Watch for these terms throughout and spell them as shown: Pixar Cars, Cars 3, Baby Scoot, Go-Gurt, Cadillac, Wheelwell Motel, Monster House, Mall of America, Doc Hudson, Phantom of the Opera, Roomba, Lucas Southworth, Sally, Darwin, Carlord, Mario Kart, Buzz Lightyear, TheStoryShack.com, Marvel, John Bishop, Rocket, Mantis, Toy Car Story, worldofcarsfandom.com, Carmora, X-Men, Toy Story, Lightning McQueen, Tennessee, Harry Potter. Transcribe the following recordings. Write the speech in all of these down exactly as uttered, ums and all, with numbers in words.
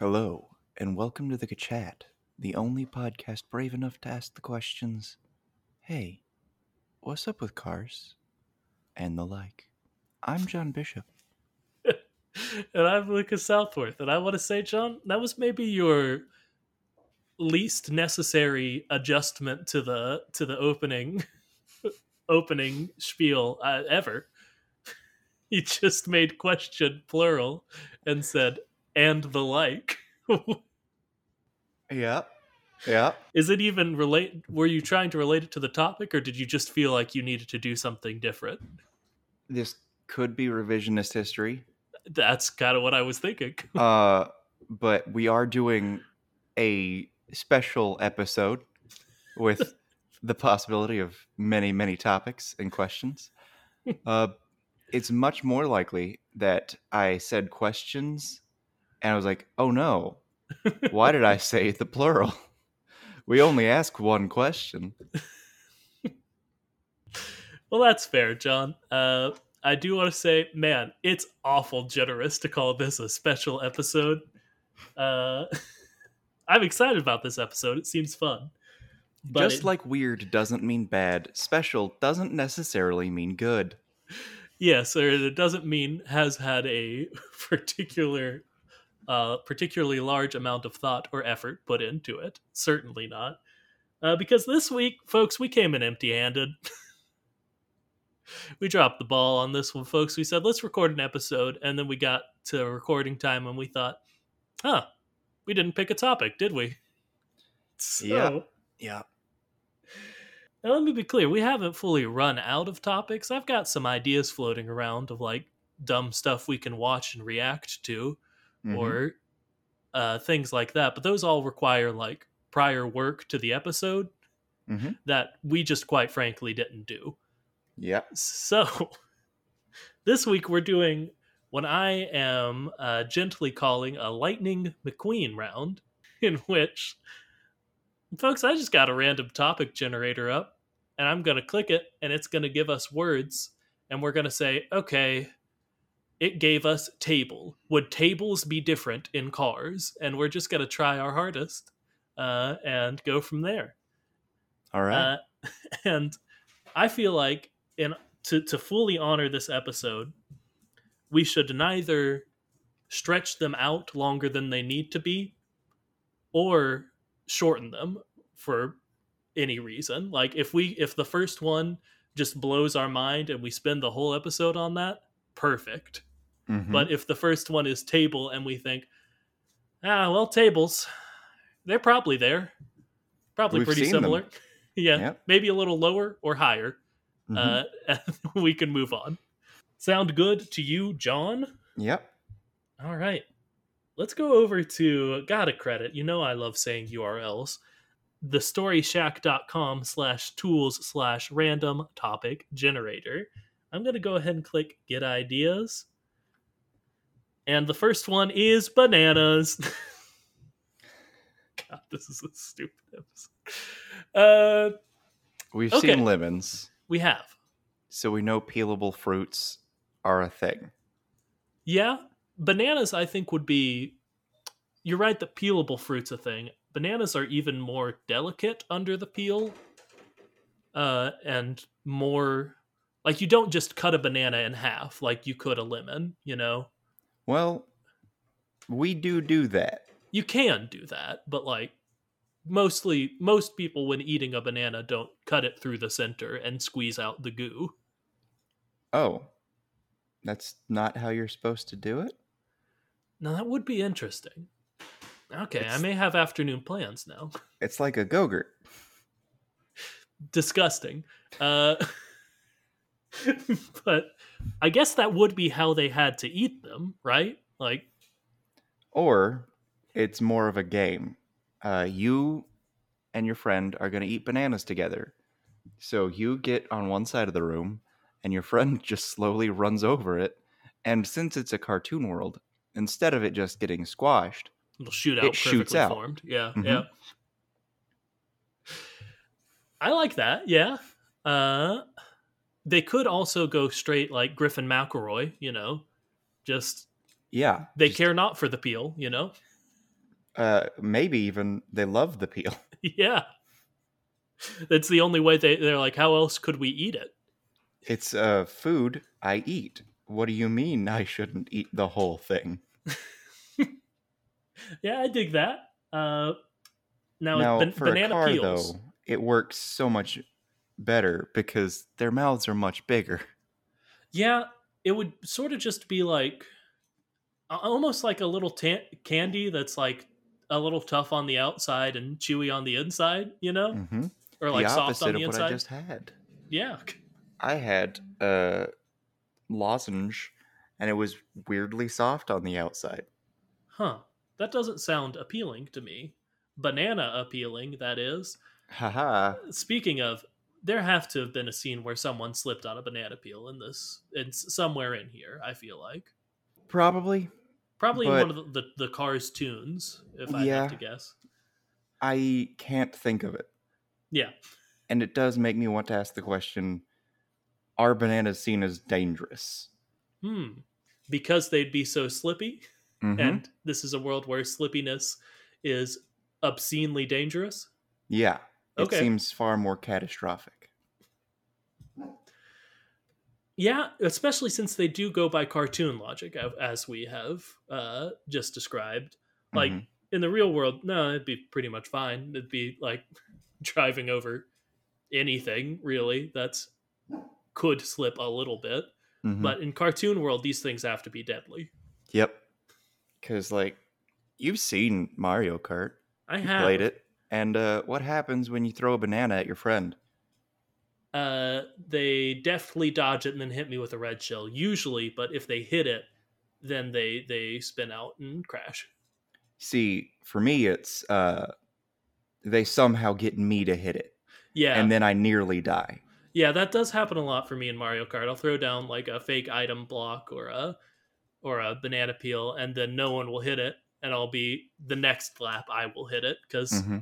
Hello, and welcome to the Chat, the only podcast brave enough to ask the questions, hey, what's up with cars? And the like. I'm John Bishop. And I'm Lucas Southworth, and I want to say, John, that was maybe your least necessary adjustment to the to the opening opening spiel uh, ever. You just made question plural and said, and the like. Yeah. Yeah. Is it even relate? Were you trying to relate it to the topic, or did you just feel like you needed to do something different? This could be revisionist history. That's kind of what I was thinking. uh, but we are doing a special episode with the possibility of many, many topics and questions. Uh, it's much more likely that I said questions and I was like, oh no, why did I say the plural? We only ask one question. Well, that's fair, John. Uh, I do want to say, man, it's awful generous to call this a special episode. Uh, I'm excited about this episode. It seems fun. But Just it... like weird doesn't mean bad, special doesn't necessarily mean good. Yes, or it doesn't mean has had a particular... Uh, particularly large amount of thought or effort put into it. Certainly not. Uh, because this week, folks, we came in empty-handed. We dropped the ball on this one, folks. We said, let's record an episode, and then we got to recording time, and we thought, huh, we didn't pick a topic, did we? So, yeah. Yeah. Now, let me be clear. We haven't fully run out of topics. I've got some ideas floating around of, like, dumb stuff we can watch and react to. Mm-hmm. Or uh, things like that. But those all require like prior work to the episode mm-hmm. that we just quite frankly didn't do. Yeah. So this week we're doing what I am uh, gently calling a Lightning McQueen round, in which, folks, I just got a random topic generator up and I'm going to click it and it's going to give us words and we're going to say, okay, it gave us table. Would tables be different in cars? And we're just going to try our hardest uh, and go from there. All right. Uh, and I feel like in to, to fully honor this episode, we should neither stretch them out longer than they need to be or shorten them for any reason. Like if we if the first one just blows our mind and we spend the whole episode on that, perfect. Mm-hmm. But if the first one is table and we think, ah, well, tables, they're probably there. Probably We've pretty similar. Yeah, yep. Maybe a little lower or higher. Mm-hmm. Uh, and we can move on. Sound good to you, John? Yep. All right. Let's go over to, gotta credit, you know I love saying U R Ls, TheStoryShack.com slash tools slash random topic generator. I'm going to go ahead and click Get Ideas. And the first one is bananas. God, this is a stupid episode. Uh, We've okay. seen lemons. We have. So we know peelable fruits are a thing. Yeah. Bananas, I think, would be... You're right that peelable fruit's a thing. Bananas are even more delicate under the peel. Uh, and more... Like, you don't just cut a banana in half like you could a lemon, you know? Well, we do do that. You can do that, but, like, mostly most people when eating a banana don't cut it through the center and squeeze out the goo. Oh, that's not how you're supposed to do it? Now that would be interesting. Okay, it's, I may have afternoon plans now. It's like a Go-Gurt. Disgusting. Uh, but I guess that would be how they had to eat them, right? Like, or it's more of a game. Uh, you and your friend are going to eat bananas together. So you get on one side of the room, and your friend just slowly runs over it. And since it's a cartoon world, instead of it just getting squashed, it'll shoot out. It shoots out. Formed. Yeah, mm-hmm. yeah. I like that. Yeah. Uh, they could also go straight like Griffin McElroy. You know, just yeah. They just care not for the peel. You know. Uh, maybe even they love the peel. Yeah. That's the only way they they're like, how else could we eat it? It's uh food I eat. What do you mean I shouldn't eat the whole thing? Yeah, I dig that. Uh, now, now ban- for banana a car, peels. Though, it works so much better because their mouths are much bigger. Yeah, it would sort of just be like almost like a little ta- candy that's like a little tough on the outside and chewy on the inside, you know, mm-hmm. or like soft on the inside. The opposite of what I just had. Yeah, I had a lozenge, and it was weirdly soft on the outside. Huh. That doesn't sound appealing to me. Banana appealing, that is. Haha. Speaking of, there have to have been a scene where someone slipped on a banana peel in this. It's somewhere in here, I feel like. Probably. Probably in one of the, the, the Cars tunes, if I yeah, have to guess. I can't think of it. Yeah. And it does make me want to ask the question, are bananas seen as dangerous? Hmm. Because they'd be so slippy? Mm-hmm. And this is a world where slippiness is obscenely dangerous? Yeah. It okay. seems far more catastrophic. Yeah, especially since they do go by cartoon logic, as we have uh, just described. Like, mm-hmm. in the real world, no, it'd be pretty much fine. It'd be like driving over anything, really, that could slip a little bit. Mm-hmm. But in cartoon world, these things have to be deadly. Yep. Because, like, you've seen Mario Kart. I have. You played it. And uh, what happens when you throw a banana at your friend? Uh, they deftly dodge it and then hit me with a red shell, usually. But if they hit it, then they, they spin out and crash. See, for me, it's uh, they somehow get me to hit it. Yeah. And then I nearly die. Yeah, that does happen a lot for me in Mario Kart. I'll throw down, like, a fake item block or a... or a banana peel, and then no one will hit it, and I'll be, the next lap, I will hit it, because, mm-hmm.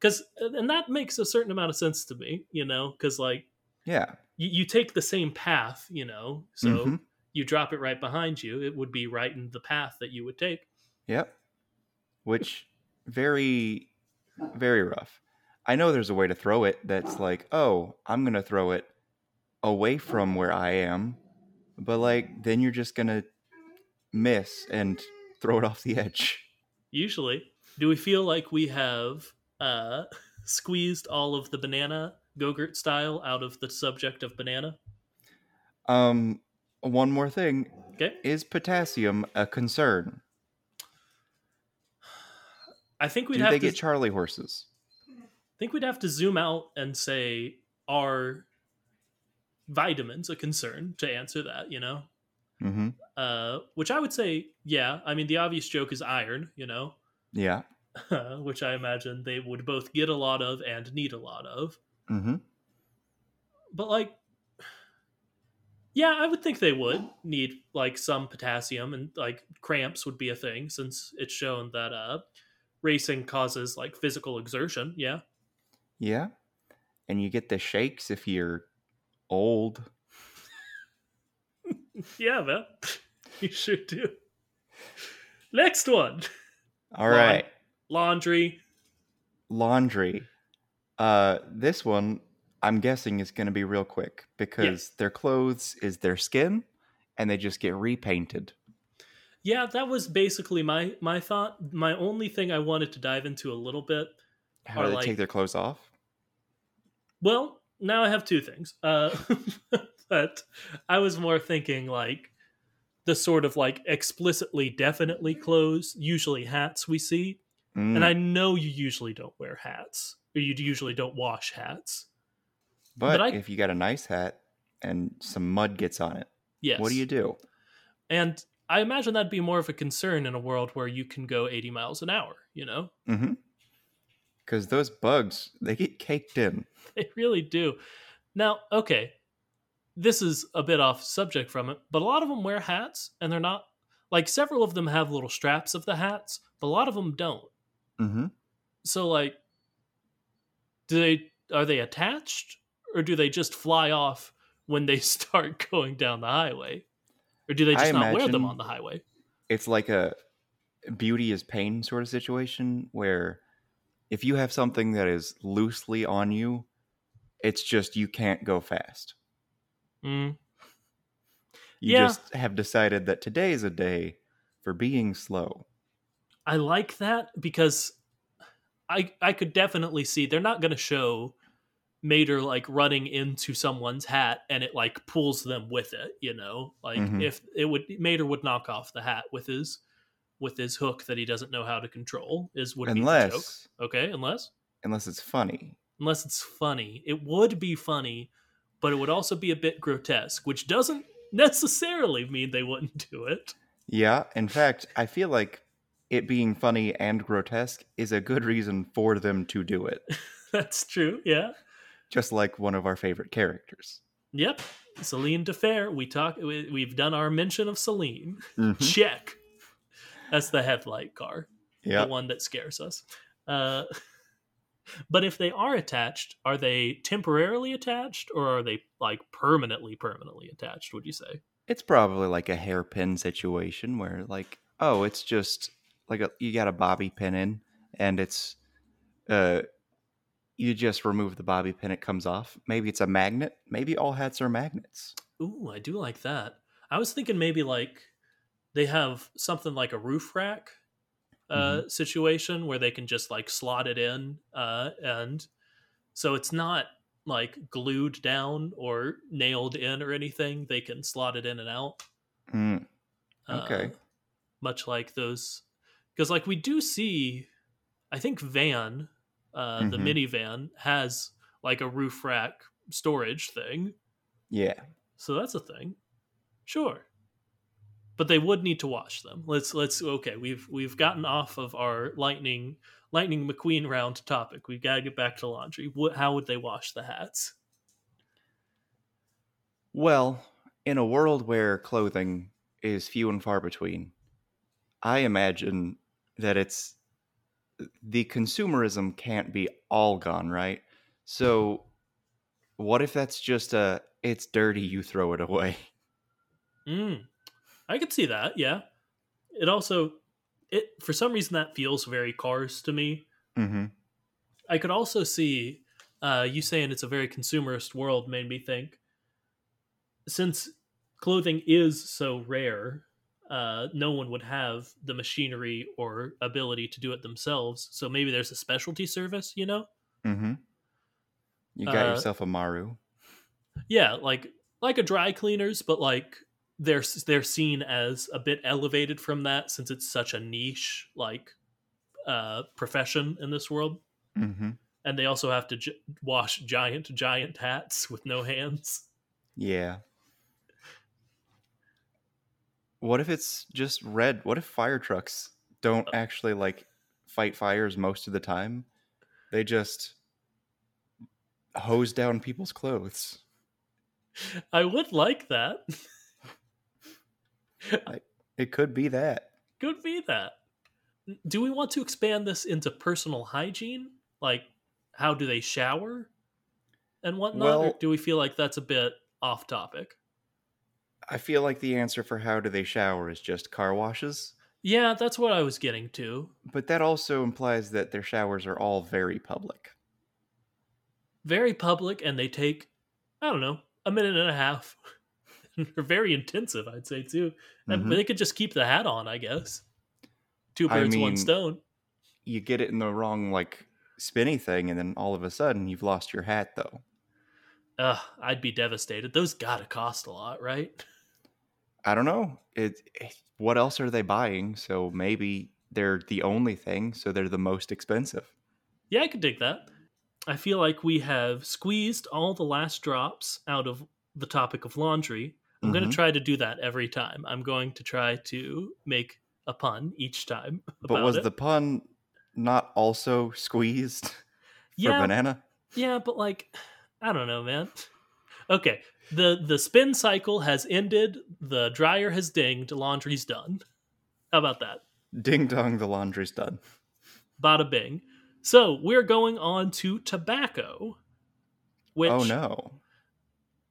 because, and that makes a certain amount of sense to me, you know, because, like, yeah, you, you take the same path, you know, so mm-hmm. you drop it right behind you, it would be right in the path that you would take. Yep. Which, very, very rough. I know there's a way to throw it that's like, oh, I'm going to throw it away from where I am, but, like, then you're just going to miss and throw it off the edge. Usually. Do we feel like we have uh squeezed all of the banana Go-Gurt style out of the subject of banana? Um one more thing. Okay. Is potassium a concern? I think we'd Do have they to get Charlie horses. I think we'd have to zoom out and say, are vitamins a concern to answer that, you know? Mm-hmm. Uh, which I would say, yeah. I mean, the obvious joke is iron, you know? Yeah. Which I imagine they would both get a lot of and need a lot of. Mm-hmm. But, like, yeah, I would think they would need, like, some potassium, and, like, cramps would be a thing since it's shown that uh, racing causes, like, physical exertion. Yeah. Yeah. And you get the shakes if you're old. Yeah, man. You sure do. Next one. All La- right. Laundry. Laundry. Uh, this one, I'm guessing, is going to be real quick because yeah. their clothes is their skin and they just get repainted. Yeah, that was basically my, my thought. My only thing I wanted to dive into a little bit How do they like, take their clothes off? Well, now I have two things. Uh, but I was more thinking like the sort of like explicitly, definitely clothes, usually hats we see. Mm. And I know you usually don't wear hats, or you usually don't wash hats. But, but I, if you got a nice hat and some mud gets on it, yes. What do you do? And I imagine that'd be more of a concern in a world where you can go eighty miles an hour, you know? Mm-hmm. Because those bugs, they get caked in. They really do. Now, okay, this is a bit off subject from it, but a lot of them wear hats, and they're not, like, several of them have little straps of the hats, but a lot of them don't. Mm-hmm. So, like, do they are they attached, or do they just fly off when they start going down the highway? Or do they just I not wear them on the highway? It's like a beauty is pain sort of situation where if you have something that is loosely on you, it's just you can't go fast. Mm. You yeah. just have decided that today is a day for being slow. I like that because I I could definitely see they're not going to show Mater like running into someone's hat and it like pulls them with it, you know, like mm-hmm. if it would Mater would knock off the hat with his with his hook that he doesn't know how to control is would unless, be the joke. Okay, unless unless it's funny. Unless it's funny. It would be funny, but it would also be a bit grotesque, which doesn't necessarily mean they wouldn't do it. Yeah, in fact, I feel like it being funny and grotesque is a good reason for them to do it. That's true, yeah. Just like one of our favorite characters. Yep. Celine Dufresne. We talk, we, we've done our mention of Celine. Mm-hmm. Check. That's the headlight car. Yeah. The one that scares us. Uh, but if they are attached, are they temporarily attached or are they like permanently, permanently attached, would you say? It's probably like a hairpin situation where like, oh, it's just like a, you got a bobby pin in and it's... uh. You just remove the bobby pin, it comes off. Maybe it's a magnet. Maybe all hats are magnets. Ooh, I do like that. I was thinking maybe like they have something like a roof rack uh, mm-hmm. situation where they can just like slot it in. Uh, and so it's not like glued down or nailed in or anything. They can slot it in and out. Mm. Okay. Uh, much like those. Because like we do see, I think Van... Uh, mm-hmm. The minivan has like a roof rack storage thing. Yeah. So that's a thing. Sure. But they would need to wash them. Let's let's okay, we've we've gotten off of our lightning lightning McQueen round topic. We've got to get back to laundry. What, how would they wash the hats? Well, in a world where clothing is few and far between, I imagine that it's the consumerism can't be all gone, right? So what if that's just a, it's dirty, you throw it away? Mm, I could see that, yeah. It also, it for some reason that feels very Cars to me. Mm-hmm. I could also see uh, you saying it's a very consumerist world made me think, since clothing is so rare... Uh, no one would have the machinery or ability to do it themselves. So maybe there's a specialty service, you know? Mm-hmm. You got uh, yourself a Maru. Yeah, like like a dry cleaners, but like they're they're seen as a bit elevated from that since it's such a niche like uh, profession in this world. Mm-hmm. And they also have to gi- wash giant, giant hats with no hands. Yeah. What if it's just red? What if fire trucks don't actually like fight fires most of the time? They just hose down people's clothes. I would like that. I, it could be that. Could be that. Do we want to expand this into personal hygiene? Like, how do they shower and whatnot? Well, or do we feel like that's a bit off topic? I feel like the answer for how do they shower is just car washes. Yeah, that's what I was getting to. But that also implies that their showers are all very public. Very public, and they take, I don't know, a minute and a half. They're very intensive, I'd say, too. But mm-hmm. they could just keep the hat on, I guess. Two birds, I mean, one stone. You get it in the wrong, like, spinny thing, and then all of a sudden you've lost your hat, though. Ugh, I'd be devastated. Those gotta cost a lot, right? I don't know. It, it, what else are they buying? So maybe they're the only thing, so they're the most expensive. Yeah, I could dig that. I feel like we have squeezed all the last drops out of the topic of laundry. I'm mm-hmm. going to try to do that every time. I'm going to try to make a pun each time. But was it. the pun not also squeezed yeah, for banana? Yeah, but like... I don't know, man. Okay, the the spin cycle has ended. The dryer has dinged. Laundry's done. How about that? Ding dong, the laundry's done. Bada bing. So we're going on to tobacco. Which oh no!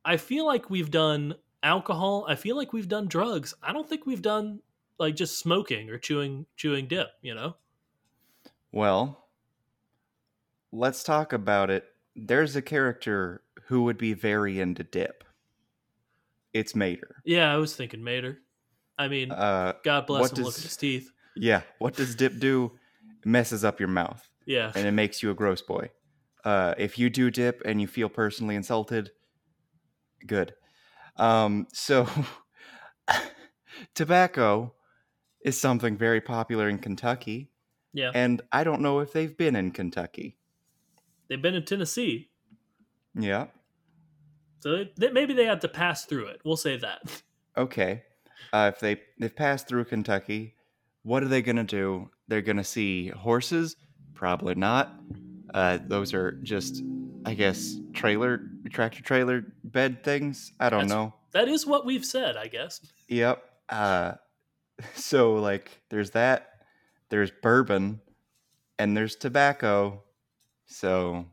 I feel like we've done alcohol. I feel like we've done drugs. I don't think we've done like just smoking or chewing chewing dip. You know. Well, let's talk about it. There's a character who would be very into dip. It's Mater. Yeah, I was thinking Mater. I mean, uh, God bless him, does, look at his teeth. Yeah, what does dip do? It messes up your mouth. Yeah. And it makes you a gross boy. Uh, if you do dip and you feel personally insulted, good. Um, so, tobacco is something very popular in Kentucky. Yeah. And I don't know if they've been in Kentucky. They've been in Tennessee. Yeah. So they, they, maybe they had to pass through it. We'll say that. Okay. Uh, if they, they've passed through Kentucky, what are they going to do? They're going to see horses? Probably not. Uh, those are just, I guess, trailer, tractor trailer bed things. I don't That's, know. That is what we've said, I guess. Yep. Uh, so, like, there's that. There's bourbon. And there's tobacco. So,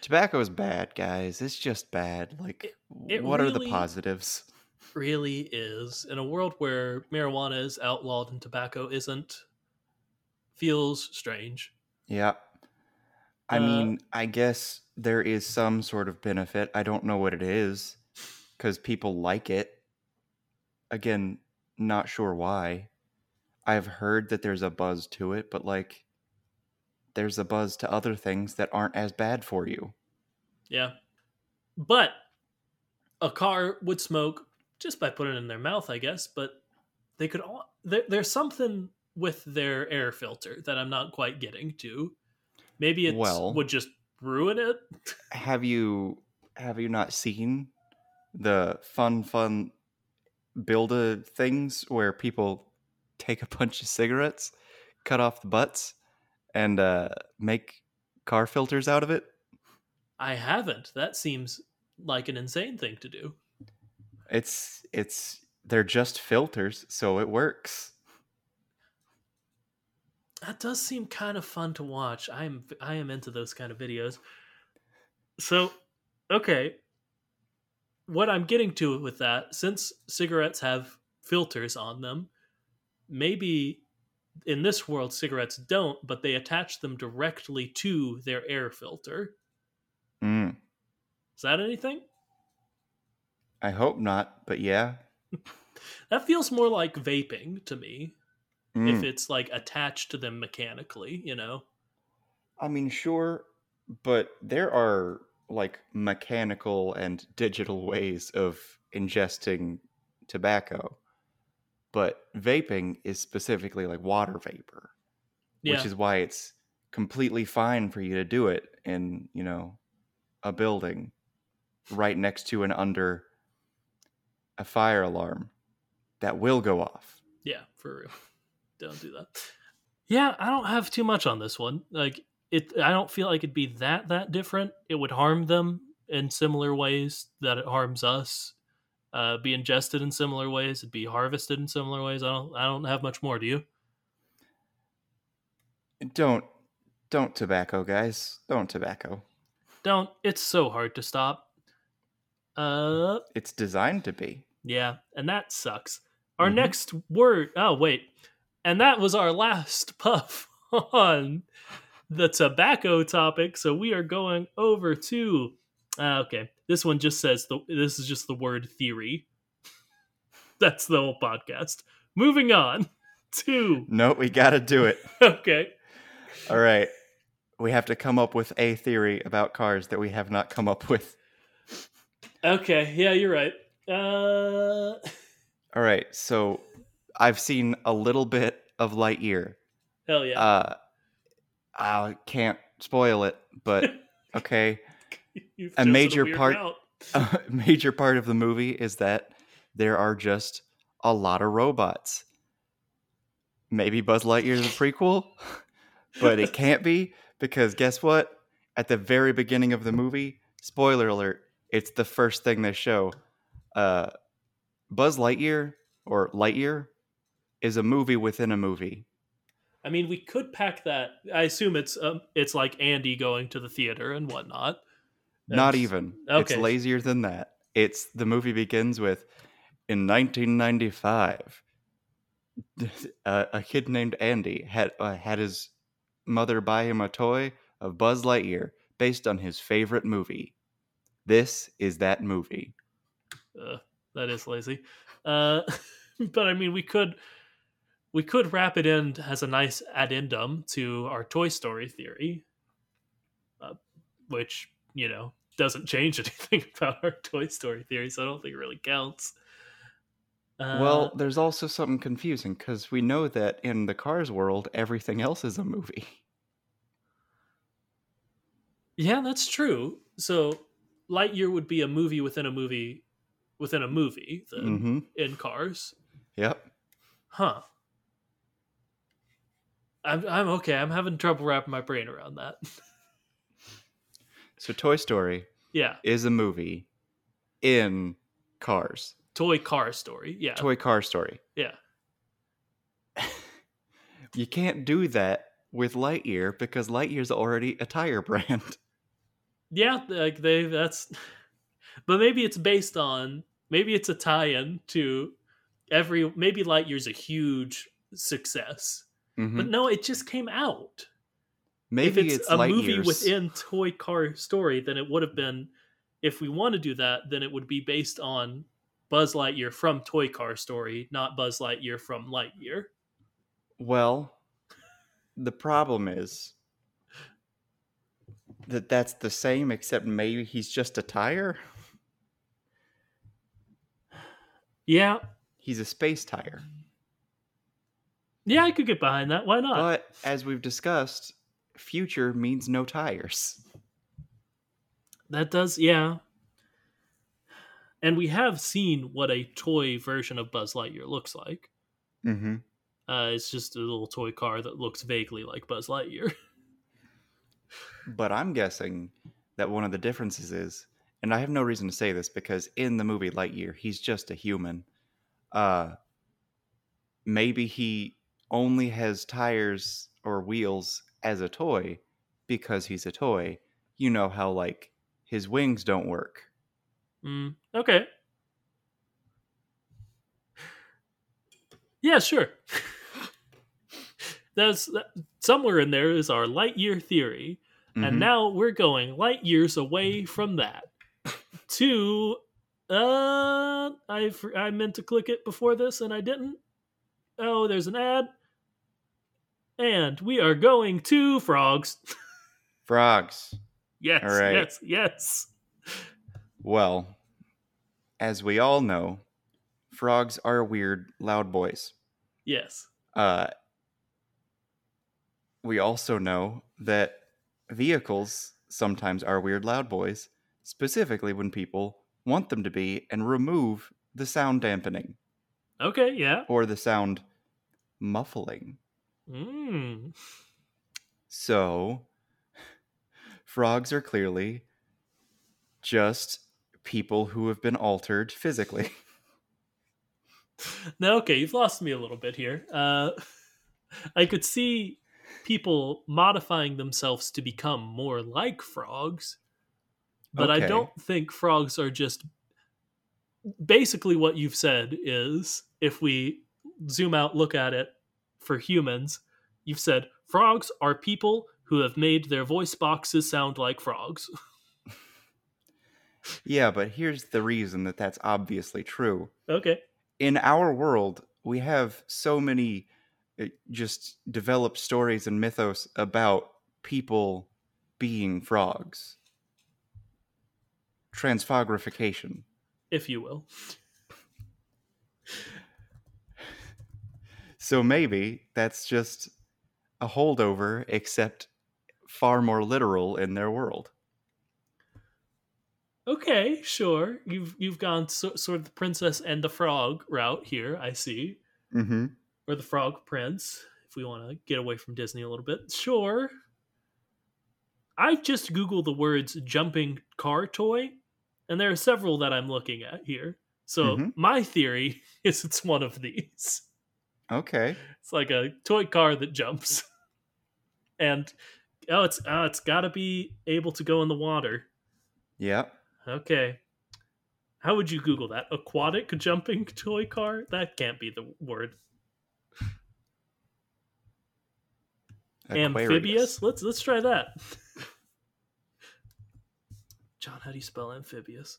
tobacco is bad, guys. It's just bad. Like, it, it what really, are the positives? Really is. In a world where marijuana is outlawed and tobacco isn't, feels strange. Yeah. I uh, mean, I guess there is some sort of benefit. I don't know what it is, because people like it. Again, not sure why. I've heard that there's a buzz to it, but like there's a buzz to other things that aren't as bad for you. Yeah. But a car would smoke just by putting it in their mouth, I guess, but they could all, there, there's something with their air filter that I'm not quite getting to. Maybe it well, would just ruin it. Have you, have you not seen the fun, fun build-a things where people take a bunch of cigarettes, cut off the butts, and uh, make car filters out of it? I haven't. That seems like an insane thing to do. It's, it's, they're just filters, so it works. That does seem kind of fun to watch. I am, I am into those kind of videos. So, okay. What I'm getting to with that, since cigarettes have filters on them, maybe in this world cigarettes don't, but they attach them directly to their air filter. Mm. Is that anything? I hope not, but yeah. That feels more like vaping to me. Mm. If it's like attached to them mechanically, you know? I mean, sure, but there are like mechanical and digital ways of ingesting tobacco. But vaping is specifically like water vapor, yeah. Which is why it's completely fine for you to do it in, you know, a building right next to and under a fire alarm that will go off. Yeah, for real. Don't do that. Yeah, I don't have too much on this one. Like it, I don't feel like it'd be that, that different. It would harm them in similar ways that it harms us. Uh, be ingested in similar ways. It'd be harvested in similar ways. I don't. I don't have much more. Do you? Don't, don't tobacco, guys. Don't tobacco. Don't. It's so hard to stop. Uh. It's designed to be. Yeah, and that sucks. Our mm-hmm. next word. Oh wait, and that was our last puff on the tobacco topic. So we are going over to. Uh, okay. This one just says, the, this is just the word theory. That's the whole podcast. Moving on two. No, we got to do it. Okay. All right. We have to come up with a theory about cars that we have not come up with. Okay. Yeah, you're right. Uh... All right. So I've seen a little bit of Lightyear. Hell yeah. Uh, I can't spoil it, but okay. a major part a major part of the movie is that there are just a lot of robots. Maybe Buzz Lightyear is a prequel, but it can't be, because guess what? At the very beginning of the movie, spoiler alert, it's the first thing they show. Uh, Buzz Lightyear, or Lightyear, is a movie within a movie. I mean, we could pack that. I assume it's um, it's like Andy going to the theater and whatnot. That's, Not even. Okay. It's lazier than that. It's the movie begins with, in nineteen ninety-five, a, a kid named Andy had uh, had his mother buy him a toy of Buzz Lightyear based on his favorite movie. This is that movie. Uh, that is lazy. Uh, but I mean, we could... We could wrap it in as a nice addendum to our Toy Story theory, uh, which, you know, doesn't change anything about our Toy Story theory, so I don't think it really counts. Uh, well, there's also something confusing, because we know that in the Cars world, everything else is a movie. Yeah, that's true. So Lightyear would be a movie within a movie within a movie then, mm-hmm. in Cars. Yep. Huh. I'm I'm okay. I'm having trouble wrapping my brain around that. So Toy Story yeah. is a movie in Cars. Toy Car Story. Yeah. Toy Car Story. Yeah. You can't do that with Lightyear, because Lightyear's already a tire brand. Yeah, like they that's But maybe it's based on maybe it's a tie-in to every maybe Lightyear's a huge success. Mm-hmm. But no, it just came out. Maybe if it's, it's a Lightyear's. movie within Toy Car Story, then it would have been, if we want to do that, then it would be based on Buzz Lightyear from Toy Car Story, not Buzz Lightyear from Lightyear. Well, the problem is that that's the same, except maybe he's just a tire. Yeah. He's a space tire. Yeah, I could get behind that. Why not? But as we've discussed, future means no tires. That does, yeah. And we have seen what a toy version of Buzz Lightyear looks like. Mm-hmm. Uh, it's just a little toy car that looks vaguely like Buzz Lightyear. But I'm guessing that one of the differences is, and I have no reason to say this because in the movie Lightyear, he's just a human. Uh, maybe he... only has tires or wheels as a toy because he's a toy. You know how, like, his wings don't work. Mm, okay. Yeah, sure. That's that, somewhere in there is our Lightyear theory. Mm-hmm. And now we're going light years away from that to... Uh, I I meant to click it before this and I didn't. Oh, there's an ad. And we are going to frogs. Frogs. Yes, all right. yes, yes. Well, as we all know, frogs are weird, loud boys. Yes. Uh, we also know that vehicles sometimes are weird, loud boys, specifically when people want them to be and remove the sound dampening. Okay, yeah. Or the sound muffling. Mm. So, frogs are clearly just people who have been altered physically. Now, okay, you've lost me a little bit here. Uh, I could see people modifying themselves to become more like frogs, but okay. I don't think frogs are just... Basically, what you've said is, if we zoom out, look at it for humans, you've said frogs are people who have made their voice boxes sound like frogs. Yeah, but here's the reason that that's obviously true. Okay. In our world, we have so many it just developed stories and mythos about people being frogs. Transfogrification, if you will. So maybe that's just a holdover, except far more literal in their world. Okay, sure. You've you've gone so, sort of the princess and the frog route here, I see. Mm-hmm. Or the frog prince, if we want to get away from Disney a little bit. Sure. I just Googled the words jumping car toy, and there are several that I'm looking at here. So mm-hmm. my theory is it's one of these. Okay. It's like a toy car that jumps. And oh, it's oh, it's got to be able to go in the water. Yeah. Okay. How would you Google that? Aquatic jumping toy car? That can't be the word. Aquarius. Amphibious? Let's let's try that. John, how do you spell amphibious?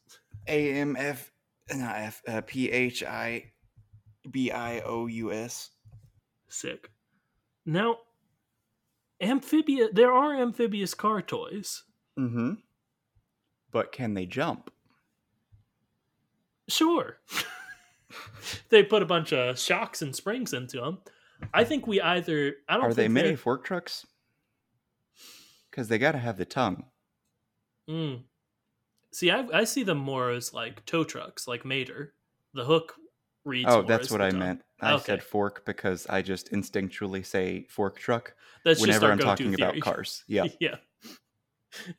A M F not F uh, P H I B I O U S. Sick. Now, amphibia, there are amphibious car toys. Mm-hmm. But can they jump? Sure. They put a bunch of shocks and springs into them. I think we either... I don't Are think they mini fork trucks? Because they got to have the tongue. Mm. See, I, I see them more as like tow trucks, like Mater. The hook reads Oh, that's what I tongue. meant. I okay. said fork because I just instinctually say fork truck that's whenever I'm talking theory. about cars. Yeah. yeah.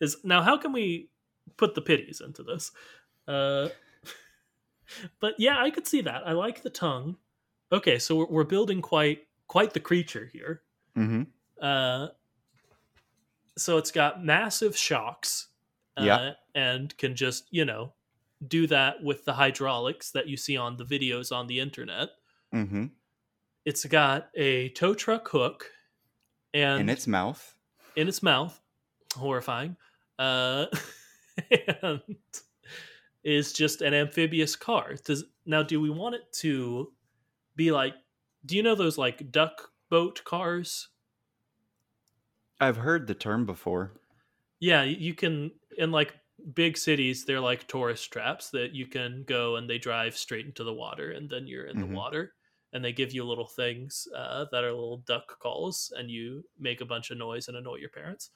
Is, now, how can we put the pitties into this? Uh, but yeah, I could see that. I like the tongue. Okay, so we're, we're building quite quite the creature here. Mm-hmm. Uh, so it's got massive shocks, uh, yeah. and can just, you know, do that with the hydraulics that you see on the videos on the internet. Mm-hmm. It's got a tow truck hook, and in its mouth, in its mouth, horrifying. Uh, and is just an amphibious car. Does now? Do we want it to be like, do you know those like duck boat cars? I've heard the term before. Yeah, you can, in like big cities, they're like tourist traps that you can go and they drive straight into the water and then you're in mm-hmm. the water and they give you little things uh, that are little duck calls and you make a bunch of noise and annoy your parents.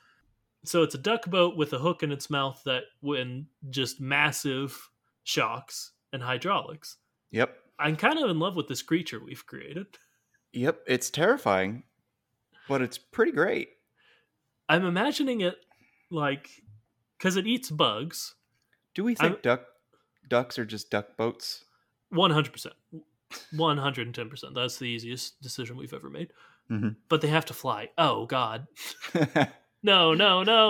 So it's a duck boat with a hook in its mouth that when just massive shocks and hydraulics. Yep. I'm kind of in love with this creature we've created. Yep, it's terrifying, but it's pretty great. I'm imagining it like, because it eats bugs. Do we think I'm, duck ducks are just duck boats? one hundred percent. one hundred ten percent. That's the easiest decision we've ever made. Mm-hmm. But they have to fly. Oh, God. no, no, no.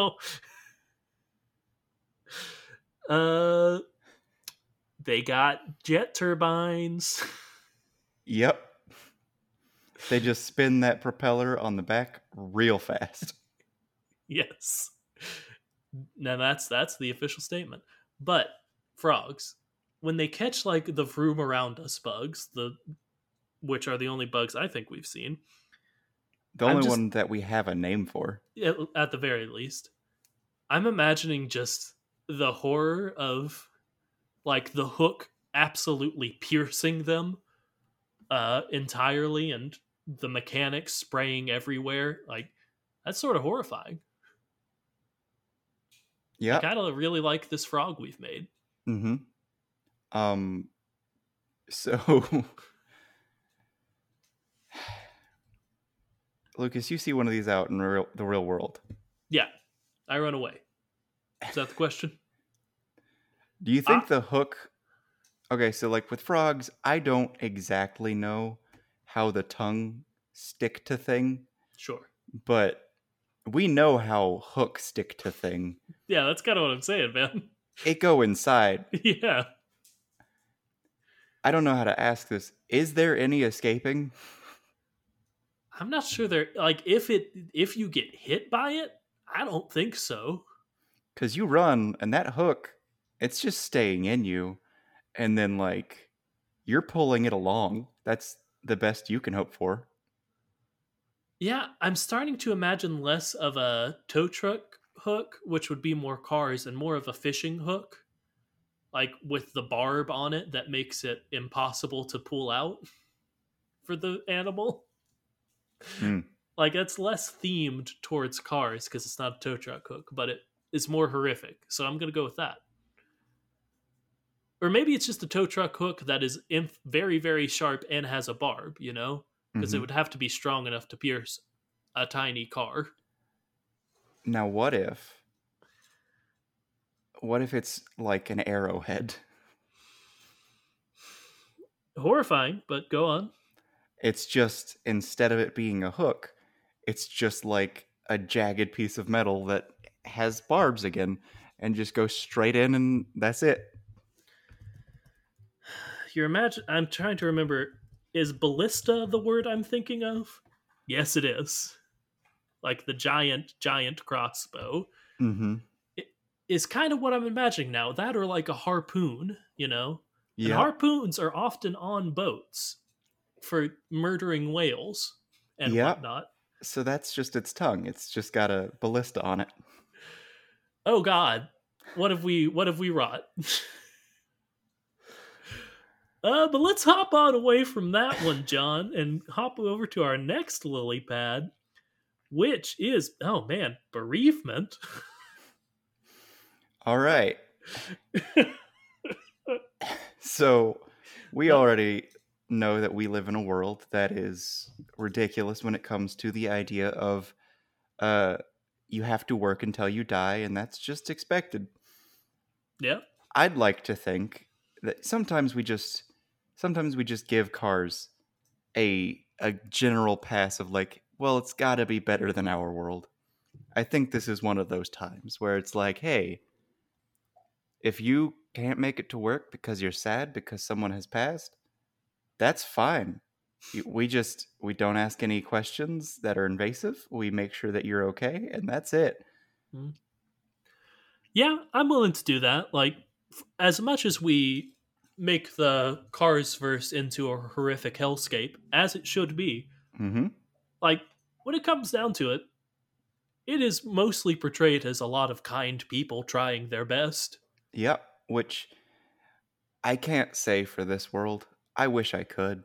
Uh... They got jet turbines. Yep. They just spin that propeller on the back real fast. Yes. Now that's that's the official statement. But frogs, when they catch like the vroom around us bugs, the which are the only bugs I think we've seen. The only just, one that we have a name for. At the very least. I'm imagining just the horror of like the hook absolutely piercing them uh, entirely and the mechanics spraying everywhere. Like, that's sort of horrifying. Yeah. I kind of really like this frog we've made. Mm-hmm. Um, so, Lucas, you see one of these out in real, the real world. Yeah. I run away. Is that the question? Do you think uh, the hook... Okay, so like with frogs, I don't exactly know how the tongue stick to thing. Sure. But we know how hook stick to thing. Yeah, that's kind of what I'm saying, man. It go inside. Yeah. I don't know how to ask this. Is there any escaping? I'm not sure there... Like, if it if you get hit by it, I don't think so. Because you run, and that hook... It's just staying in you, and then, like, you're pulling it along. That's the best you can hope for. Yeah, I'm starting to imagine less of a tow truck hook, which would be more cars, and more of a fishing hook, like with the barb on it that makes it impossible to pull out for the animal. Mm. Like, it's less themed towards cars because it's not a tow truck hook, but it is more horrific. So I'm going to go with that. Or maybe it's just a tow truck hook that is inf- very, very sharp and has a barb, you know? Because mm-hmm. it would have to be strong enough to pierce a tiny car. Now, what if... What if it's like an arrowhead? Horrifying, but go on. It's just, instead of it being a hook... It's just like a jagged piece of metal that has barbs again and just goes straight in, and that's it. You're imagine- I'm trying to remember, is ballista the word I'm thinking of? Yes, it is. Like the giant, giant crossbow. Mm-hmm. It is kind of what I'm imagining now. That or like a harpoon, you know? Yeah. And harpoons are often on boats for murdering whales and yep. whatnot. So that's just its tongue. It's just got a ballista on it. Oh God. What have we what have we wrought? uh, but let's hop on away from that one, John, and hop over to our next lily pad, which is, oh man, bereavement. All right. So we already know that we live in a world that is ridiculous when it comes to the idea of uh you have to work until you die, and that's just expected. Yeah. I'd like to think that sometimes we just sometimes we just give cars a a general pass of like, well, it's got to be better than our world. I think this is one of those times where it's like, hey, if you can't make it to work because you're sad because someone has passed, that's fine. We just, we don't ask any questions that are invasive. We make sure that you're okay, and that's it. Yeah, I'm willing to do that. Like, as much as we make the Cars verse into a horrific hellscape, as it should be, mm-hmm. like, when it comes down to it, it is mostly portrayed as a lot of kind people trying their best. Yep, yeah, which I can't say for this world. I wish I could.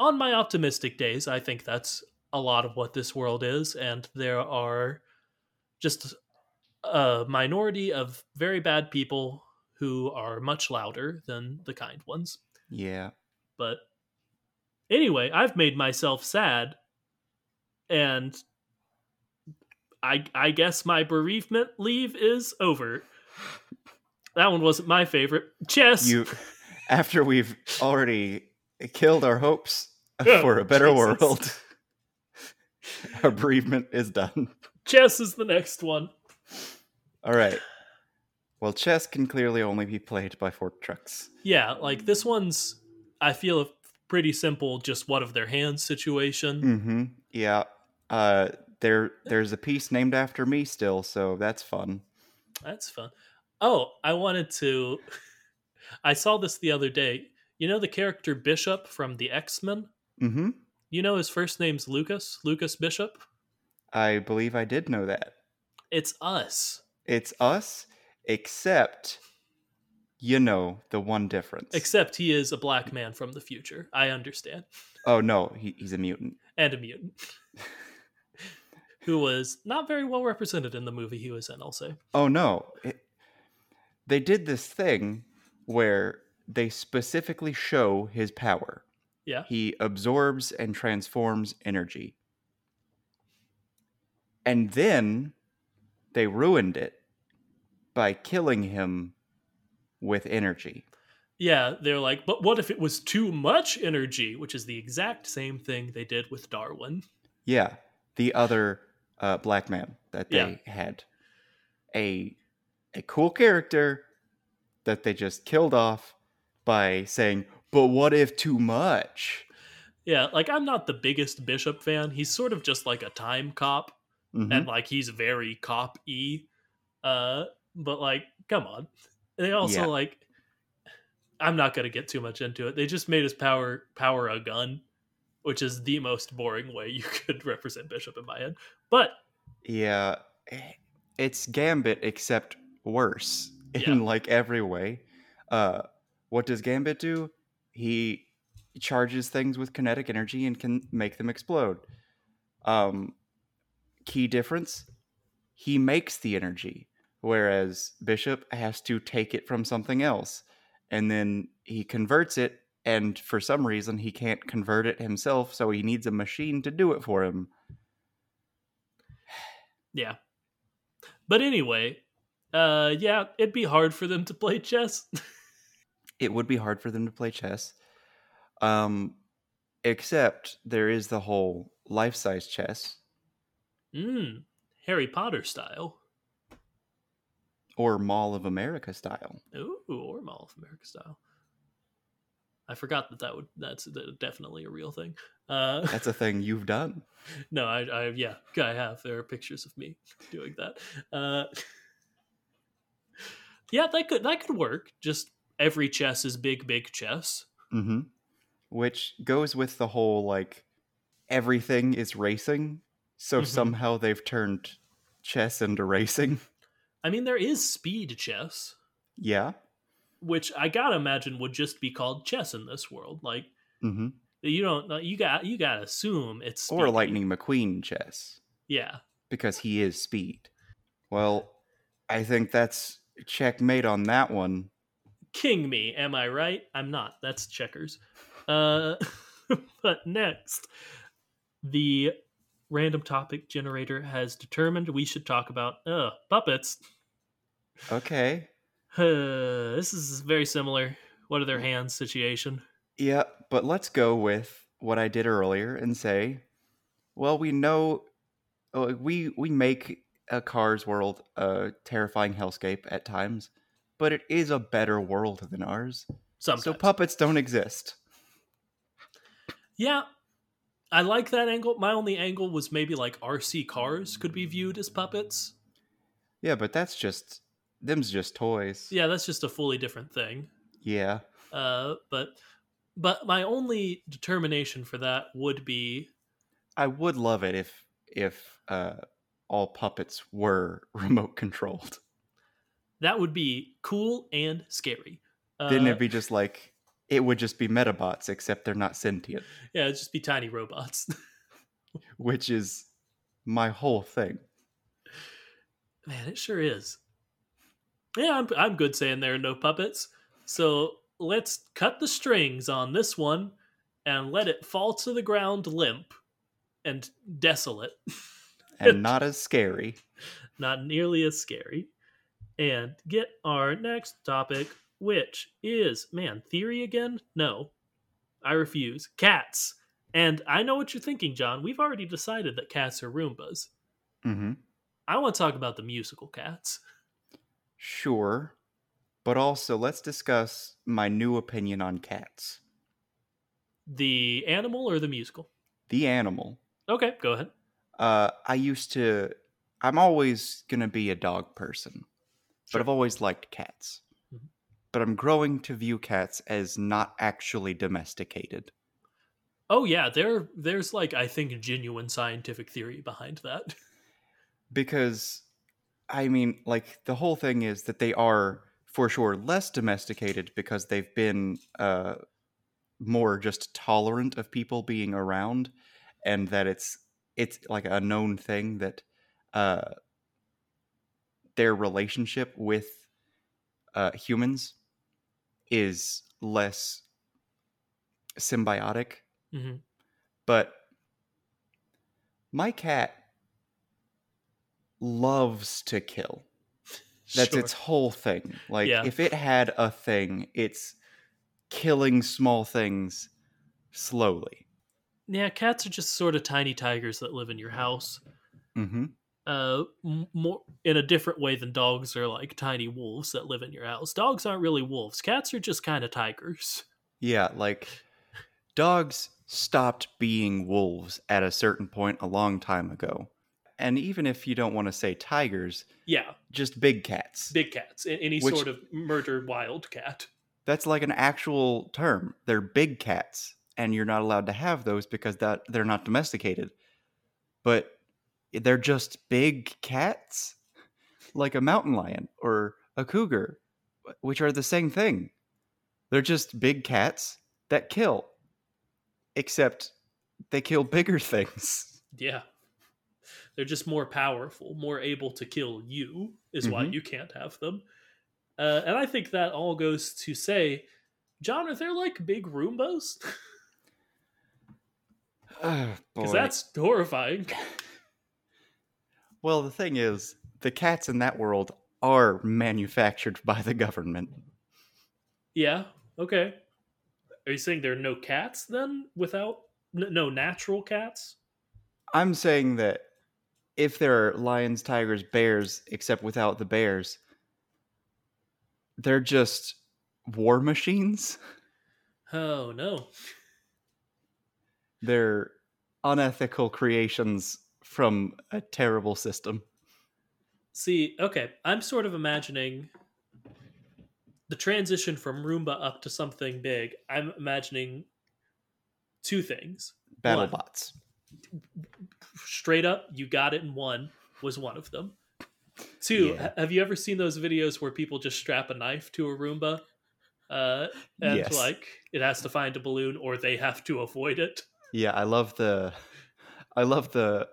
On my optimistic days, I think that's a lot of what this world is, and there are just a minority of very bad people who are much louder than the kind ones. Yeah. But anyway, I've made myself sad, and I, I guess my bereavement leave is over. That one wasn't my favorite. Chess! You... After we've already killed our hopes for a better Jesus. world, our bereavement is done. Chess is the next one. All right. Well, chess can clearly only be played by fork trucks. Yeah, like this one's, I feel, a pretty simple, just what of their hands situation. Mm-hmm. Yeah. Uh, there, there's a piece named after me still, so that's fun. That's fun. Oh, I wanted to... I saw this the other day. You know the character Bishop from the X-Men? Mm-hmm. You know his first name's Lucas? Lucas Bishop? I believe I did know that. It's us. It's us, except, you know, the one difference. Except he is a black man from the future. I understand. Oh, no, he, he's a mutant. And a mutant. Who was not very well represented in the movie he was in, I'll say. Oh, no. It, they did this thing... where they specifically show his power. Yeah. He absorbs and transforms energy. And then they ruined it by killing him with energy. Yeah, they're like, but what if it was too much energy? Which is the exact same thing they did with Darwin. Yeah, the other uh, black man that they yeah. had. A, a cool character... that they just killed off by saying, but what if too much? Yeah, like, I'm not the biggest Bishop fan. He's sort of just like a time cop. Mm-hmm. And, like, he's very cop-y. Uh, but, like, come on. They also, yeah. like... I'm not going to get too much into it. They just made his power power a gun. which is the most boring way you could represent Bishop in my head. But yeah, it's Gambit except worse in yeah. like every way. Uh, what does Gambit do? He charges things with kinetic energy and can make them explode. Um, key difference: he makes the energy, whereas Bishop has to take it from something else, and then he converts it. And for some reason, he can't convert it himself, so he needs a machine to do it for him. Yeah. But anyway, uh, yeah, it'd be hard for them to play chess. It would be hard for them to play chess. Um, except there is the whole life-size chess. Mm, Harry Potter style. Or Mall of America style. Ooh, or Mall of America style. I forgot that that would that's definitely a real thing. Uh, that's a thing you've done. No, I, I yeah, I have. There are pictures of me doing that. Uh, yeah, that could that could work. Just every chess is big, big chess. Mm-hmm. Which goes with the whole like everything is racing. So mm-hmm. somehow they've turned chess into racing. I mean, there is speed chess. Yeah. Which I gotta imagine would just be called chess in this world. Like mm-hmm. you don't, you got, you gotta assume it's speed. Or Lightning McQueen chess. Yeah, because he is speed. Well, I think that's checkmate on that one. King me, am I right? I'm not. That's checkers. Uh, but next, the random topic generator has determined we should talk about uh, puppets. Okay. Uh, this is very similar. What are their hands situation? Yeah, but let's go with what I did earlier and say, well, we know uh, we we make a Cars world a terrifying hellscape at times, but it is a better world than ours. Sometimes. So puppets don't exist. Yeah, I like that angle. My only angle was maybe like R C cars could be viewed as puppets. Yeah, but that's just... them's just toys. Yeah, that's just a fully different thing. Yeah. Uh, but but my only determination for that would be... I would love it if if uh, all puppets were remote controlled. That would be cool and scary. Uh, then it'd be just like... it would just be Metabots, except they're not sentient. Yeah, it'd just be tiny robots. Which is my whole thing. Man, it sure is. Yeah, I'm I'm good saying there are no puppets. So let's cut the strings on this one and let it fall to the ground limp and desolate. And not as scary. Not nearly as scary. And get our next topic, which is, man, theory again? No, I refuse. Cats. And I know what you're thinking, John. We've already decided that cats are Roombas. Mm-hmm. I want to talk about the musical Cats. Sure, but also let's discuss my new opinion on Cats. The animal or the musical? The animal. Okay, go ahead. Uh, I used to... I'm always going to be a dog person, sure. But I've always liked cats. Mm-hmm. But I'm growing to view cats as not actually domesticated. Oh yeah, there, there's like, I think, genuine scientific theory behind that. Because... I mean, like, the whole thing is that they are, for sure, less domesticated because they've been uh, more just tolerant of people being around, and that it's, it's like, a known thing that uh, their relationship with uh, humans is less symbiotic. Mm-hmm. But my cat... loves to kill. That's sure. Its whole thing. Like, yeah. If it had a thing, it's killing small things slowly. Yeah, cats are just sort of tiny tigers that live in your house. Mm-hmm. Uh, more in a different way than dogs are like tiny wolves that live in your house. Dogs aren't really wolves. Cats are just kind of tigers. Yeah, like, dogs stopped being wolves at a certain point a long time ago. And even if you don't want to say tigers, yeah, just big cats. Big cats, any Which, sort of murdered wild cat. That's like an actual term. They're big cats. and you're not allowed to have those because that they're not domesticated. But they're just big cats, like a mountain lion or a cougar, which are the same thing. They're just big cats that kill, except they kill bigger things. Yeah. They're just more powerful, more able to kill you, is mm-hmm. why you can't have them. Uh, and I think that all goes to say, John, are there like big Roombas? Because oh, that's horrifying. Well, the thing is, the cats in that world are manufactured by the government. Yeah, okay. Are you saying there are no cats then without... No natural cats? I'm saying that if there are lions, tigers, bears, except without the bears, they're just war machines. Oh, no. They're unethical creations from a terrible system. See, okay, I'm sort of imagining the transition from Roomba up to something big. I'm imagining two things. BattleBots. Straight up, you got it in one, was one of them. Two, yeah. Have you ever seen those videos where people just strap a knife to a Roomba? Uh, and yes. Like, it has to find a balloon or they have to avoid it. Yeah, I love the... I love the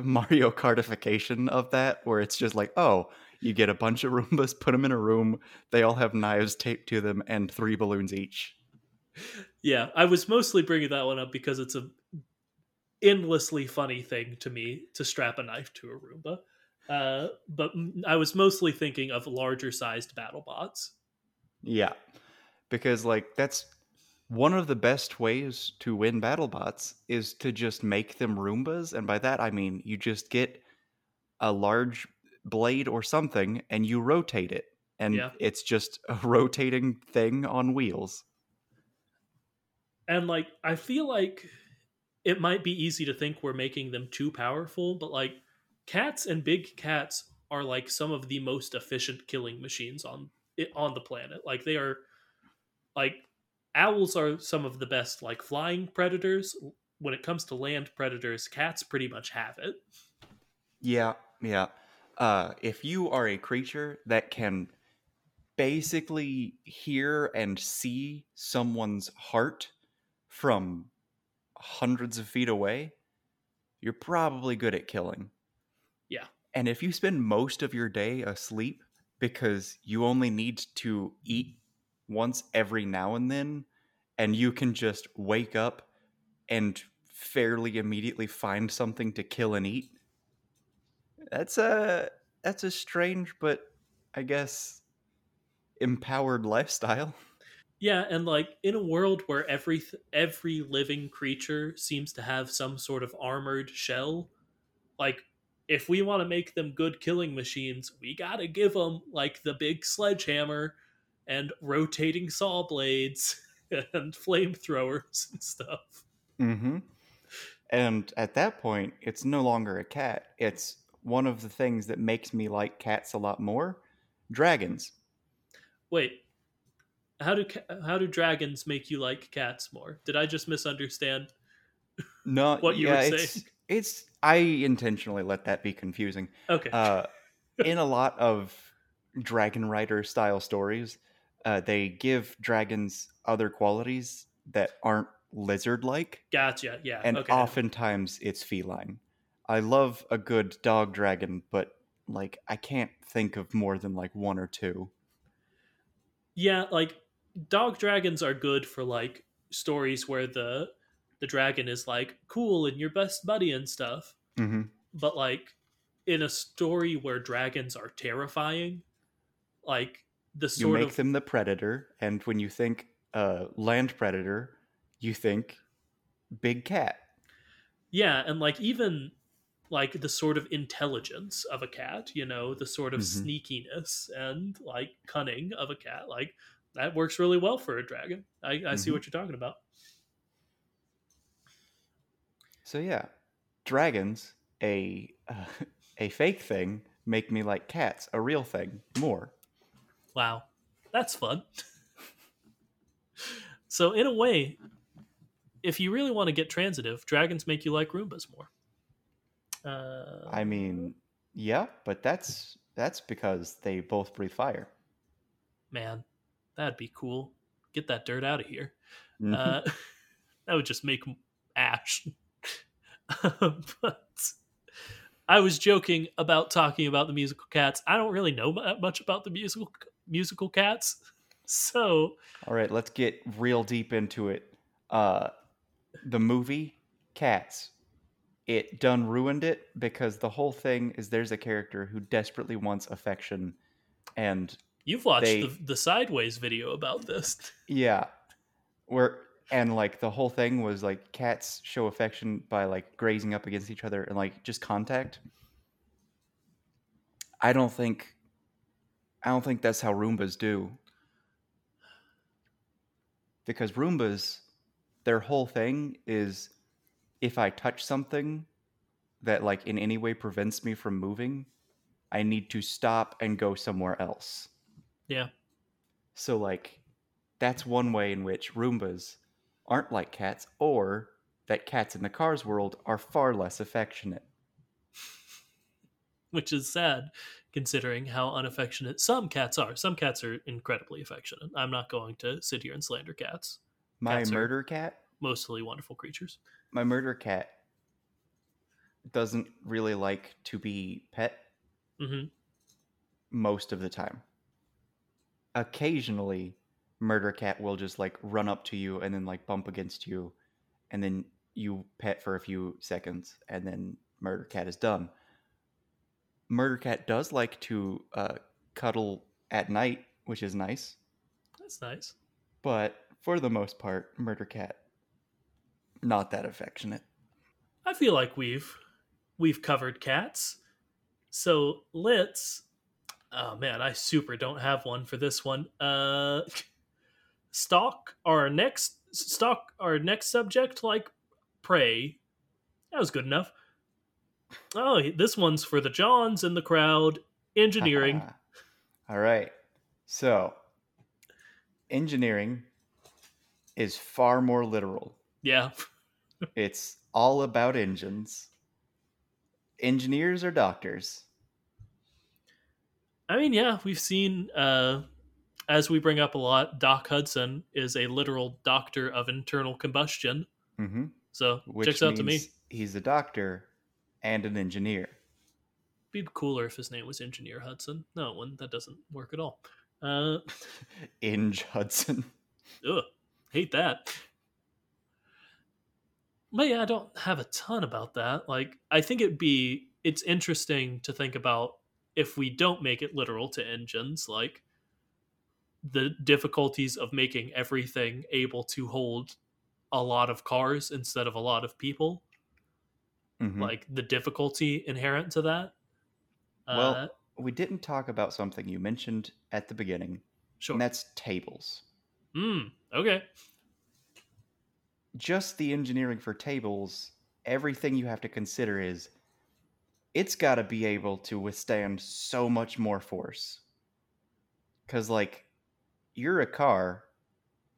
Mario Kartification of that, where it's just like, oh, you get a bunch of Roombas, put them in a room, they all have knives taped to them, and three balloons each. Yeah, I was mostly bringing that one up because it's a endlessly funny thing to me to strap a knife to a Roomba. Uh, but I was mostly thinking of larger-sized BattleBots. Yeah, because like that's... One of the best ways to win BattleBots is to just make them Roombas. And by that, I mean, you just get a large blade or something and you rotate it. And yeah. It's just a rotating thing on wheels. And like, I feel like it might be easy to think we're making them too powerful, but like cats and big cats are like some of the most efficient killing machines on on the planet. Like they are like... Owls are some of the best, like, flying predators. When it comes to land predators, cats pretty much have it. Yeah, yeah. Uh, if you are a creature that can basically hear and see someone's heart from hundreds of feet away, you're probably good at killing. Yeah. And if you spend most of your day asleep because you only need to eat once every now and then, and you can just wake up and fairly immediately find something to kill and eat. That's a that's a strange, but I guess empowered lifestyle. Yeah, and like in a world where every every living creature seems to have some sort of armored shell, like if we want to make them good killing machines, we gotta give them like the big sledgehammer and rotating saw blades and flamethrowers and stuff. Mm-hmm. And at that point, it's no longer a cat. It's one of the things that makes me like cats a lot more. Dragons. Wait, how do how do dragons make you like cats more? Did I just misunderstand no, what you yeah, were saying? It's, it's, I intentionally let that be confusing. Okay. Uh, in a lot of Dragon Rider style stories, Uh, they give dragons other qualities that aren't lizard-like. Gotcha, yeah. And okay. Oftentimes it's feline. I love a good dog dragon, but like I can't think of more than like one or two. Yeah, like dog dragons are good for like stories where the the dragon is like cool and your best buddy and stuff. Mm-hmm. But like in a story where dragons are terrifying, like the sort you make of... them the predator, and when you think uh, land predator, you think big cat. Yeah, and like even like the sort of intelligence of a cat, you know, the sort of mm-hmm. sneakiness and like cunning of a cat, like that works really well for a dragon. I, I mm-hmm. see what you're talking about. So yeah, dragons, a uh, a fake thing, make me like cats, a real thing, more. Wow, that's fun. So in a way, if you really want to get transitive, dragons make you like Roombas more. Uh, I mean, yeah, but that's that's because they both breathe fire. Man, that'd be cool. Get that dirt out of here. Mm-hmm. Uh, that would just make ash. But I was joking about talking about the musical cats. I don't really know much about the musical musical cats. So, all right, let's get real deep into it. Uh, the movie Cats. It done ruined it because the whole thing is there's a character who desperately wants affection, and you've watched they, the, the Sideways video about this. Yeah, where and like the whole thing was like cats show affection by like grazing up against each other and like just contact. I don't think, I don't think that's how Roombas do. Because Roombas, their whole thing is, if I touch something that like in any way prevents me from moving, I need to stop and go somewhere else. Yeah. So like, that's one way in which Roombas aren't like cats, or that cats in the Cars world are far less affectionate. Which is sad, considering how unaffectionate some cats are. Some cats are incredibly affectionate. I'm not going to sit here and slander cats. My cats murder cat? Mostly wonderful creatures. My murder cat doesn't really like to be pet mm-hmm. most of the time. Occasionally, murder cat will just like run up to you and then like bump against you, and then you pet for a few seconds, and then murder cat is done. Murder cat does like to uh, cuddle at night, which is nice. That's nice. But for the most part, murder cat, not that affectionate. I feel like we've we've covered cats. So let's... Oh man, I super don't have one for this one. Uh, stalk our next stalk our next subject like prey. That was good enough. Oh, this one's for the Johns in the crowd. Engineering. All right. So, engineering is far more literal. Yeah. It's all about engines. Engineers or doctors? I mean, yeah, we've seen, uh, as we bring up a lot, Doc Hudson is a literal doctor of internal combustion. Mm-hmm. So, which checks out to me. He's a doctor and an engineer. Be cooler if his name was Engineer Hudson. No, one that doesn't work at all. Uh, Inge Hudson. Ugh, hate that. But yeah, I don't have a ton about that. Like, I think it'd be, it's interesting to think about, if we don't make it literal to engines, like the difficulties of making everything able to hold a lot of cars instead of a lot of people, mm-hmm. like the difficulty inherent to that. Well, uh, we didn't talk about something you mentioned at the beginning. Sure. And that's tables. Mm, okay. Just the engineering for tables, everything you have to consider is, it's got to be able to withstand so much more force. Because, like, you're a car,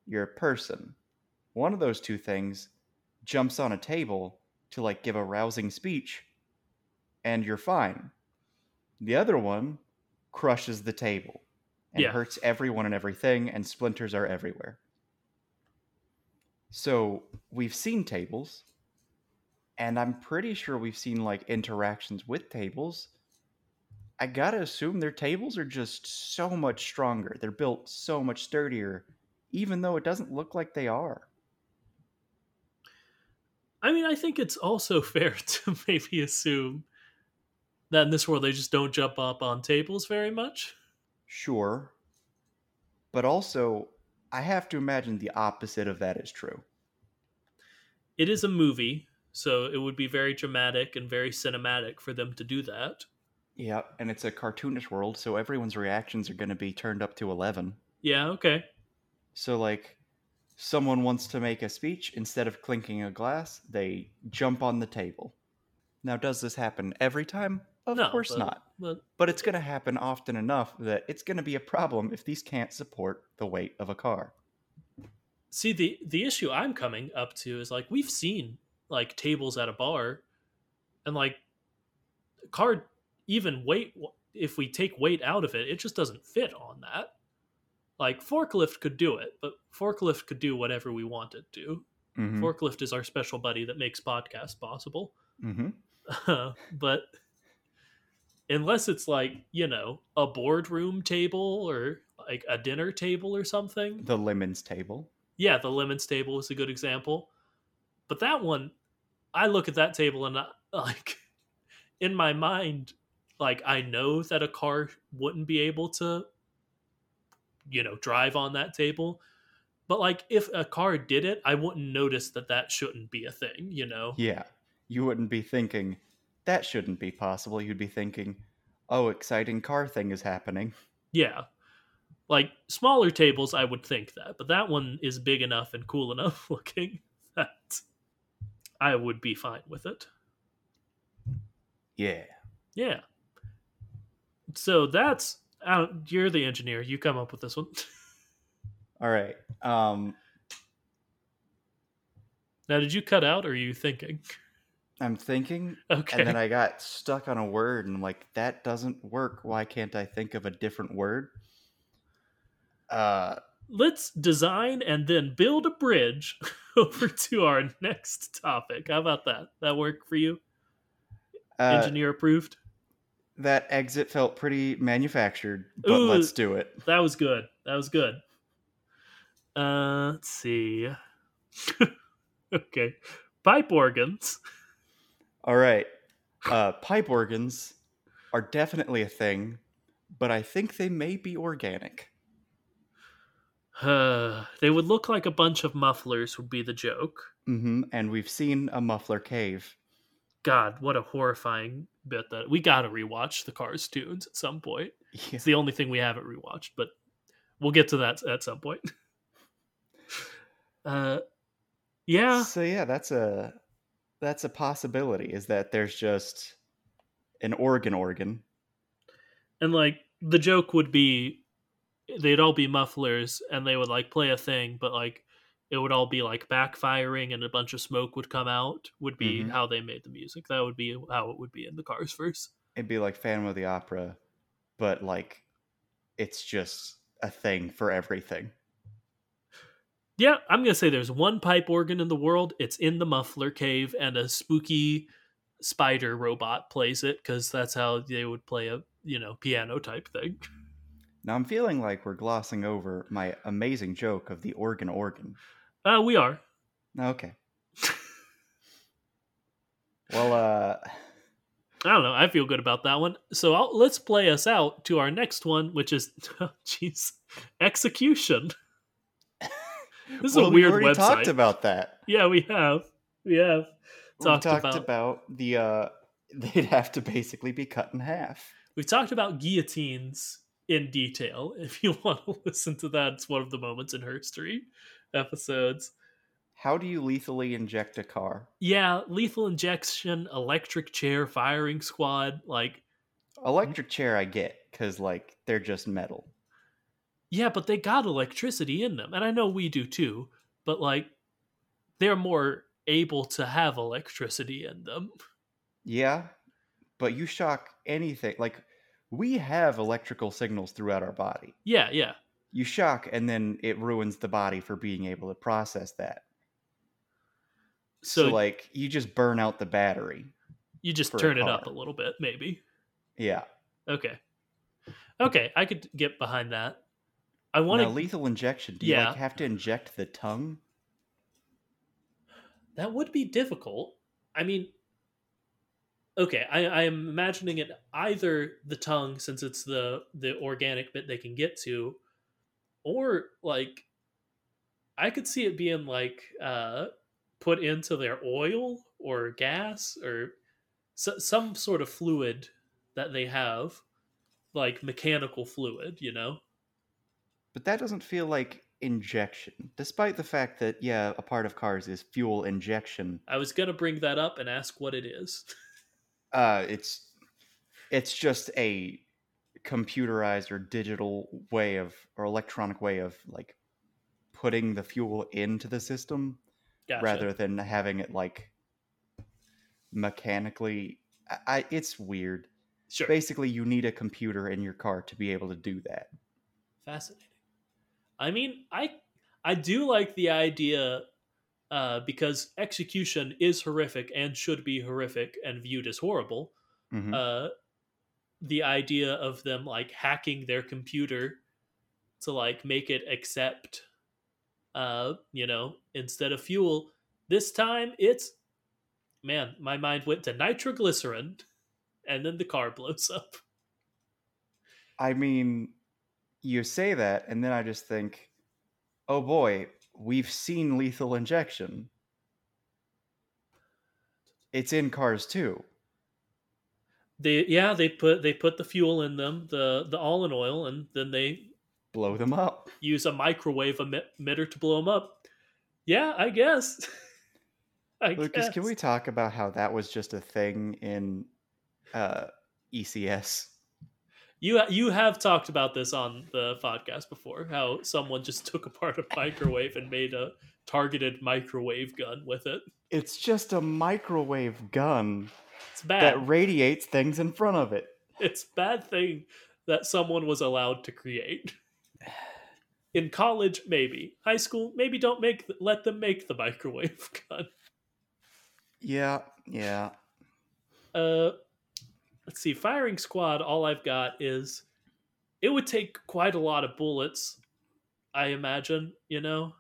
you're a person. One of those two things jumps on a table to, like, give a rousing speech, and you're fine. The other one crushes the table and yeah. hurts everyone and everything, and splinters are everywhere. So, we've seen tables. And I'm pretty sure we've seen, like, interactions with tables. I gotta assume their tables are just so much stronger. They're built so much sturdier, even though it doesn't look like they are. I mean, I think it's also fair to maybe assume that in this world they just don't jump up on tables very much. Sure. But also, I have to imagine the opposite of that is true. It is a movie. So it would be very dramatic and very cinematic for them to do that. Yeah, and it's a cartoonish world, so everyone's reactions are going to be turned up to eleven. Yeah, okay. So, like, someone wants to make a speech, instead of clinking a glass, they jump on the table. Now, does this happen every time? Of no, course but, not. But, but it's going to happen often enough that it's going to be a problem if these can't support the weight of a car. See, the the issue I'm coming up to is, like, we've seen, like, tables at a bar, and, like, card, even weight, if we take weight out of it, it just doesn't fit on that. Like, forklift could do it, but forklift could do whatever we want it to. Mm-hmm. Forklift is our special buddy that makes podcasts possible. Mm-hmm. Uh, but unless it's, like, you know, a boardroom table or, like, a dinner table or something. The lemons table. Yeah, the lemons table is a good example. But that one, I look at that table and, I, like, in my mind, like, I know that a car wouldn't be able to, you know, drive on that table. But, like, if a car did it, I wouldn't notice that that shouldn't be a thing, you know? Yeah, you wouldn't be thinking, that shouldn't be possible. You'd be thinking, oh, exciting car thing is happening. Yeah. Like, smaller tables, I would think that, but that one is big enough and cool enough looking that I would be fine with it. Yeah. Yeah. So that's, I don't, you're the engineer. You come up with this one. All right. Um, now, did you cut out or are you thinking? I'm thinking. Okay. And then I got stuck on a word and I'm like, that doesn't work. Why can't I think of a different word? Uh, let's design and then build a bridge over to our next topic. How about that? That work for you? Uh, Engineer approved? That exit felt pretty manufactured, but Ooh, let's do it. That was good. That was good. Uh, let's see. Okay. Pipe organs. All right. Uh, pipe organs are definitely a thing, but I think they may be organic. Uh, they would look like a bunch of mufflers would be the joke. Mm-hmm. And we've seen a muffler cave. God, what a horrifying bit that... We gotta rewatch the Cars tunes at some point. Yeah. It's the only thing we haven't rewatched, but we'll get to that at some point. uh, yeah. So yeah, that's a, that's a possibility, is that there's just an organ organ. And, like, the joke would be... they'd all be mufflers and they would, like, play a thing, but, like, it would all be, like, backfiring and a bunch of smoke would come out would be mm-hmm. how they made the music. That would be how it would be in the Cars verse. It'd be like Phantom of the Opera, but, like, it's just a thing for everything. Yeah, I'm going to say there's one pipe organ in the world. It's in the muffler cave, and a spooky spider robot plays it because that's how they would play a, you know, piano type thing. Now, I'm feeling like we're glossing over my amazing joke of the organ organ. Uh, we are. Okay. Well, uh... I don't know. I feel good about that one. So I'll, let's play us out to our next one, which is... Oh, jeez. Execution. This is well, a weird website. We already talked about that. Yeah, we have. We have talked, we talked about... about the... Uh, they'd have to basically be cut in half. We've talked about guillotines... in detail, if you want to listen to that. It's one of the moments in history episodes. How do you lethally inject a car? Yeah, lethal injection, electric chair, firing squad, like... Electric chair I get, because, like, they're just metal. Yeah, but they got electricity in them, and I know we do too, but, like, they're more able to have electricity in them. Yeah, but you shock anything, like... We have electrical signals throughout our body. Yeah, yeah. You shock, and then it ruins the body for being able to process that. So, so like, you just burn out the battery. You just turn it up a little bit, maybe. Yeah. Okay. Okay, I could get behind that. I want to... Now, lethal injection. Do you yeah. like, have to inject the tongue? That would be difficult. I mean... Okay, I, I am imagining it either the tongue, since it's the, the organic bit they can get to, or, like, I could see it being, like, uh, put into their oil or gas or so, some sort of fluid that they have, like mechanical fluid, you know? But that doesn't feel like injection, despite the fact that, yeah, a part of Cars is fuel injection. I was going to bring that up and ask what it is. Uh, it's it's just a computerized or digital way of, or electronic way of, like, putting the fuel into the system, gotcha, rather than having it like mechanically. I, it's weird. Sure. Basically, you need a computer in your car to be able to do that. Fascinating. I mean, I I do like the idea uh, because execution is horrific and should be horrific and viewed as horrible. Mm-hmm. Uh, the idea of them like hacking their computer to like make it accept, uh, you know, instead of fuel. This time it's, man, my mind went to nitroglycerin, and then the car blows up. I mean, you say that, and then I just think, oh boy, we've seen lethal injection. It's in Cars too. They yeah, they put they put the fuel in them, the the all in oil, and then they blow them up. Use a microwave emitter to blow them up. Yeah, I guess. I Lucas, guess. Can we talk about how that was just a thing in uh, E C S? You you have talked about this on the podcast before, how someone just took apart a microwave and made a targeted microwave gun with it. It's just a microwave gun. It's bad. That radiates things in front of it. It's a bad thing that someone was allowed to create. In college, maybe. High school, maybe don't make let them make the microwave gun. Yeah, yeah. Uh, let's see. Firing Squad, all I've got is it would take quite a lot of bullets, I imagine, you know?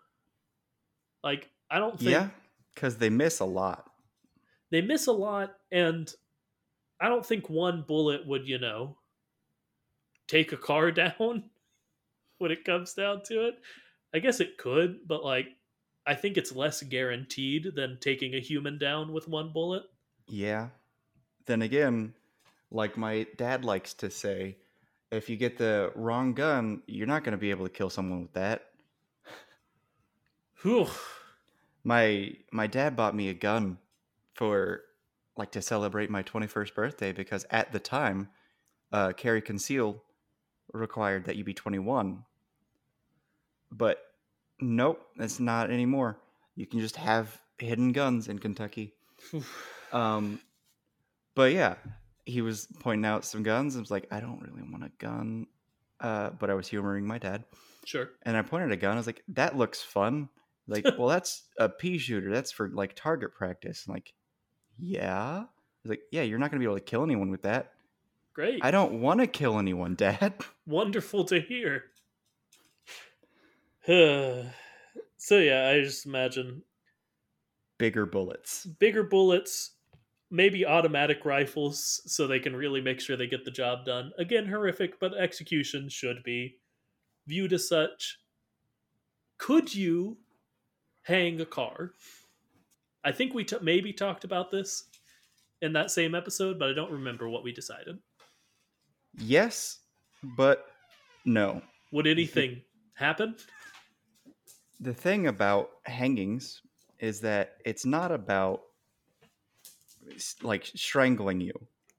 Like, I don't think... Yeah, because they miss a lot. They miss a lot, and I don't think one bullet would, you know, take a car down when it comes down to it. I guess it could, but, like, I think it's less guaranteed than taking a human down with one bullet. Yeah. Then again, like my dad likes to say, if you get the wrong gun, you're not going to be able to kill someone with that. Whew. My my dad bought me a gun for like to celebrate my twenty-first birthday because at the time, uh, carry conceal required that you be twenty-one. But nope, that's not anymore. You can just have hidden guns in Kentucky. um, but yeah, he was pointing out some guns. I was like, I don't really want a gun. Uh, but I was humoring my dad. Sure. And I pointed a gun. I was like, that looks fun. Like, well, that's a pea shooter. That's for like target practice. And like, yeah. I was like, yeah, you're not going to be able to kill anyone with that. Great. I don't want to kill anyone, Dad. Wonderful to hear. So yeah, I just imagine bigger bullets, bigger bullets, maybe automatic rifles, so they can really make sure they get the job done. Again, horrific, but execution should be viewed as such. Could you hang a car? I think we t- maybe talked about this in that same episode, but I don't remember what we decided. Yes, but no. Would anything happen? The thing about hangings is that it's not about like strangling you,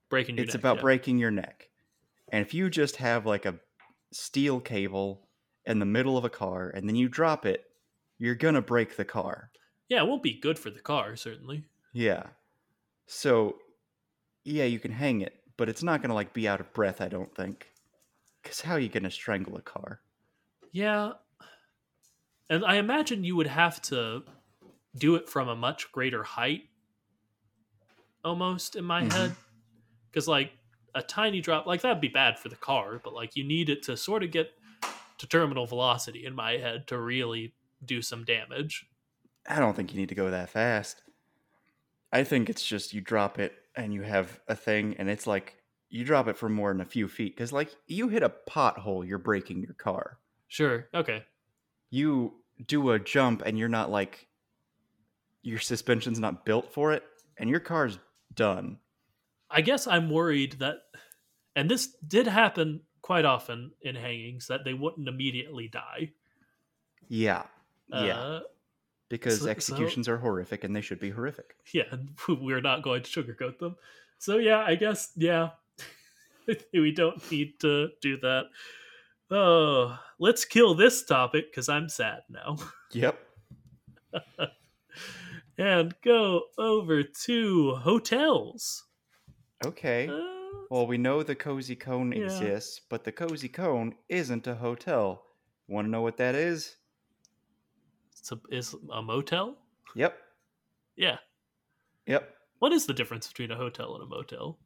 breaking your it's neck, about yeah. breaking your neck. And if you just have like a steel cable in the middle of a car and then you drop it, you're gonna break the car. Yeah, it won't be good for the car, certainly. Yeah. So yeah, you can hang it, but it's not gonna like be out of breath, I don't think, because how are you gonna strangle a car? Yeah. And I imagine you would have to do it from a much greater height, almost, in my mm-hmm. head. Because, like, a tiny drop, like, that'd be bad for the car, but, like, you need it to sort of get to terminal velocity, in my head, to really do some damage. I don't think you need to go that fast. I think it's just you drop it, and you have a thing, and it's like, you drop it for more than a few feet. Because, like, you hit a pothole, you're breaking your car. Sure, okay. You do a jump and you're not like, your suspension's not built for it and your car's done. I guess I'm worried that, and this did happen quite often in hangings, that they wouldn't immediately die. Yeah. Uh, yeah. Because so, executions so, are horrific and they should be horrific. Yeah. We're not going to sugarcoat them. So yeah, I guess, yeah, we don't need to do that. Oh, let's kill this topic because I'm sad now. Yep. And go over to hotels. Okay. Uh, well, we know the Cozy Cone yeah. exists, but the Cozy Cone isn't a hotel. Want to know what that is? It's a, is a motel? Yep. Yeah. Yep. What is the difference between a hotel and a motel?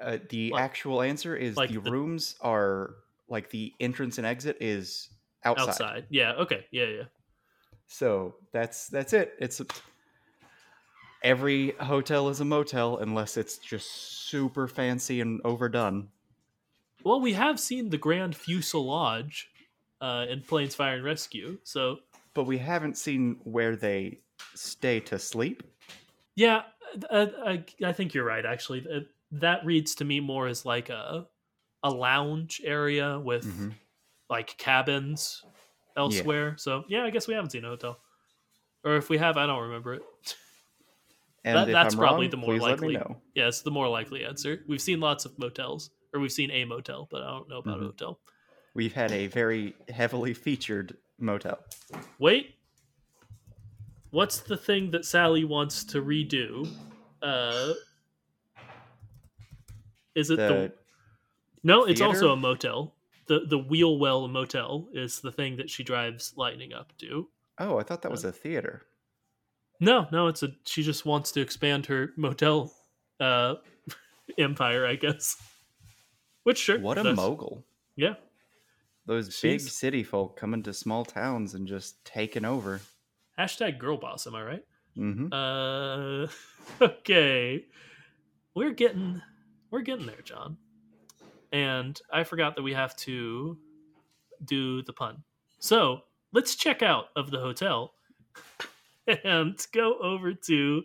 Uh, the like, actual answer is like the, the rooms are... Like the entrance and exit is outside. Outside. Yeah. Okay. Yeah. Yeah. So that's that's it. It's a, every hotel is a motel unless it's just super fancy and overdone. Well, we have seen the Grand Fuselage uh, in Planes, Fire, and Rescue. So, but we haven't seen where they stay to sleep. Yeah, I, I, I think you're right. Actually, that reads to me more as like a. a lounge area with mm-hmm. like cabins elsewhere. Yeah. So yeah, I guess we haven't seen a hotel, or if we have, I don't remember it. And that, that's I'm probably wrong, the more likely. Yeah. It's the more likely answer. We've seen lots of motels, or we've seen a motel, but I don't know about mm-hmm. a hotel. We've had a very heavily featured motel. Wait, what's the thing that Sally wants to redo? Uh, is it the, the No, it's Theater? also a motel. The the Wheelwell Motel is the thing that she drives Lightning up to. Oh, I thought that was uh, a theater. No, no, it's a she just wants to expand her motel uh, empire, I guess. Which sure. What a does. mogul. Yeah. Those She's... big city folk coming to small towns and just taking over. Hashtag girl boss, am I right? Mm-hmm. Uh okay. We're getting we're getting there, John. And I forgot that we have to do the pun. So let's check out of the hotel and go over to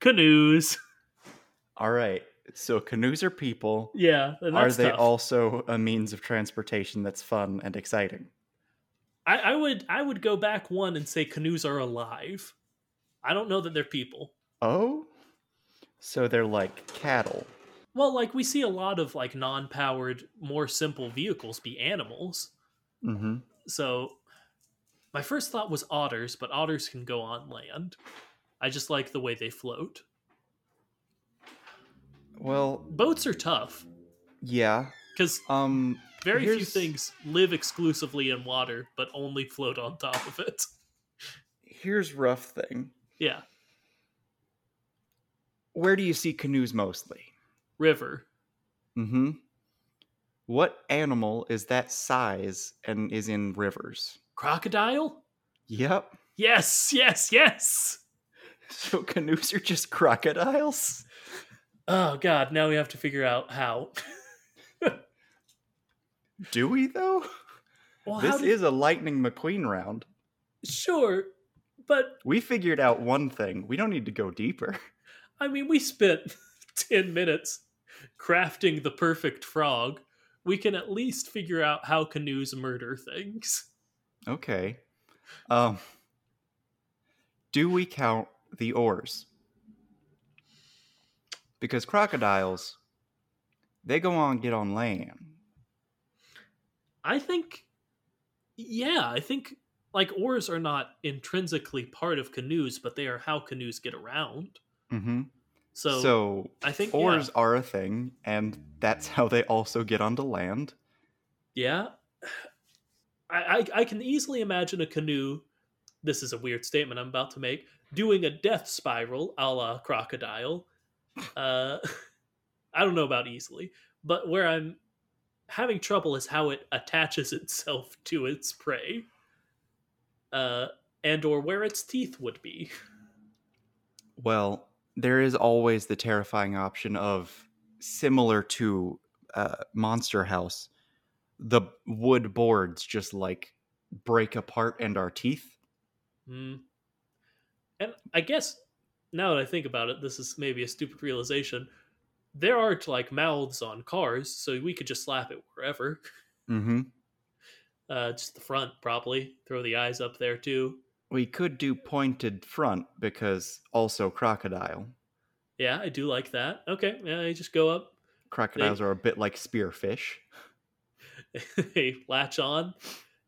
canoes. All right. So canoes are people. Yeah. And that's are they tough. also a means of transportation that's fun and exciting? I, I would I would go back one and say canoes are alive. I don't know that they're people. Oh? So they're like cattle. Well, like, we see a lot of, like, non-powered, more simple vehicles be animals. Mm-hmm. So, my first thought was otters, but otters can go on land. I just like the way they float. Well... Boats are tough. Yeah. Because um, very here's... few things live exclusively in water, but only float on top of it. Here's rough thing. Yeah. Where do you see canoes mostly? River. Mm-hmm. What animal is that size and is in rivers? Crocodile? Yep. Yes, yes, yes! So canoes are just crocodiles? Oh god, now we have to figure out how. Do we, though? Well, this did... is a Lightning McQueen round. Sure, but... We figured out one thing. We don't need to go deeper. I mean, we spent... ten minutes crafting the perfect frog. We can at least figure out how canoes murder things. Okay. Um, do we count the oars? Because crocodiles, they go on get on land. I think, yeah, I think like oars are not intrinsically part of canoes, but they are how canoes get around. Mm-hmm. So, so I think oars yeah. are a thing, and that's how they also get onto land. Yeah. I, I I can easily imagine a canoe, this is a weird statement I'm about to make, doing a death spiral a la crocodile. Uh, I don't know about easily, but where I'm having trouble is how it attaches itself to its prey. Uh, and or where its teeth would be. Well... There is always the terrifying option of, similar to uh, Monster House, the wood boards just, like, break apart and are teeth. Mm. And I guess, now that I think about it, this is maybe a stupid realization. There aren't, like, mouths on cars, so we could just slap it wherever. Mm-hmm. Uh, just the front, probably. Throw the eyes up there, too. We could do pointed front because also crocodile. Yeah, I do like that. Okay, yeah, you just go up. Crocodiles they... are a bit like spearfish. they latch on.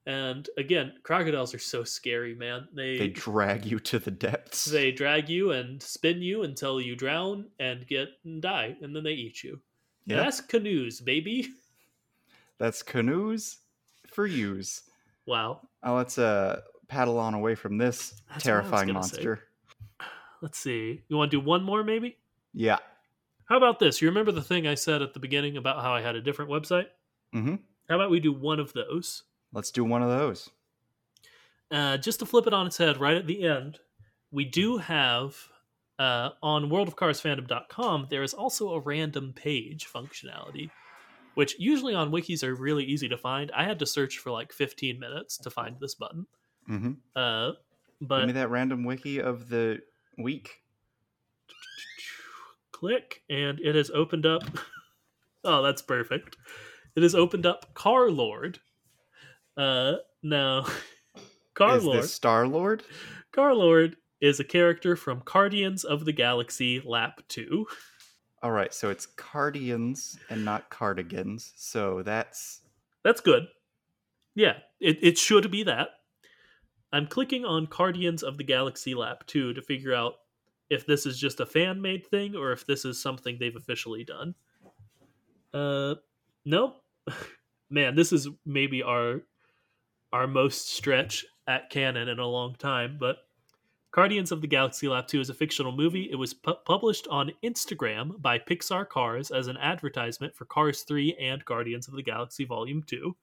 And again, crocodiles are so scary, man. They, they drag you to the depths. They drag you and spin you until you drown and get and die, and then they eat you. Yep. And that's canoes, baby. That's canoes for yous. Wow. Oh, let's uh, paddle on away from this that's terrifying monster. Say. Let's see. You want to do one more, maybe? Yeah. How about this? You remember the thing I said at the beginning about how I had a different website? Mm-hmm. How about we do one of those? Let's do one of those. Uh, just to flip it on its head right at the end, we do have uh, on world of cars fandom dot com, there is also a random page functionality, which usually on wikis are really easy to find. I had to search for like fifteen minutes to find this button. Mm-hmm. Uh, but Give me that random wiki of the week. Click, and it has opened up. Oh, that's perfect. It has opened up Carlord. Uh, now, Carlord. Is this Star-Lord? Carlord is a character from Guardians of the Galaxy Lap two. All right, so it's Cardians and not Cardigans, so that's... That's good. Yeah, it, it should be that. I'm clicking on Guardians of the Galaxy Lap two to figure out if this is just a fan-made thing or if this is something they've officially done. Uh, no? Man, this is maybe our... our most stretch at canon in a long time, but Guardians of the Galaxy Lap two is a fictional movie. It was pu- published on Instagram by Pixar Cars as an advertisement for Cars three and Guardians of the Galaxy Volume two.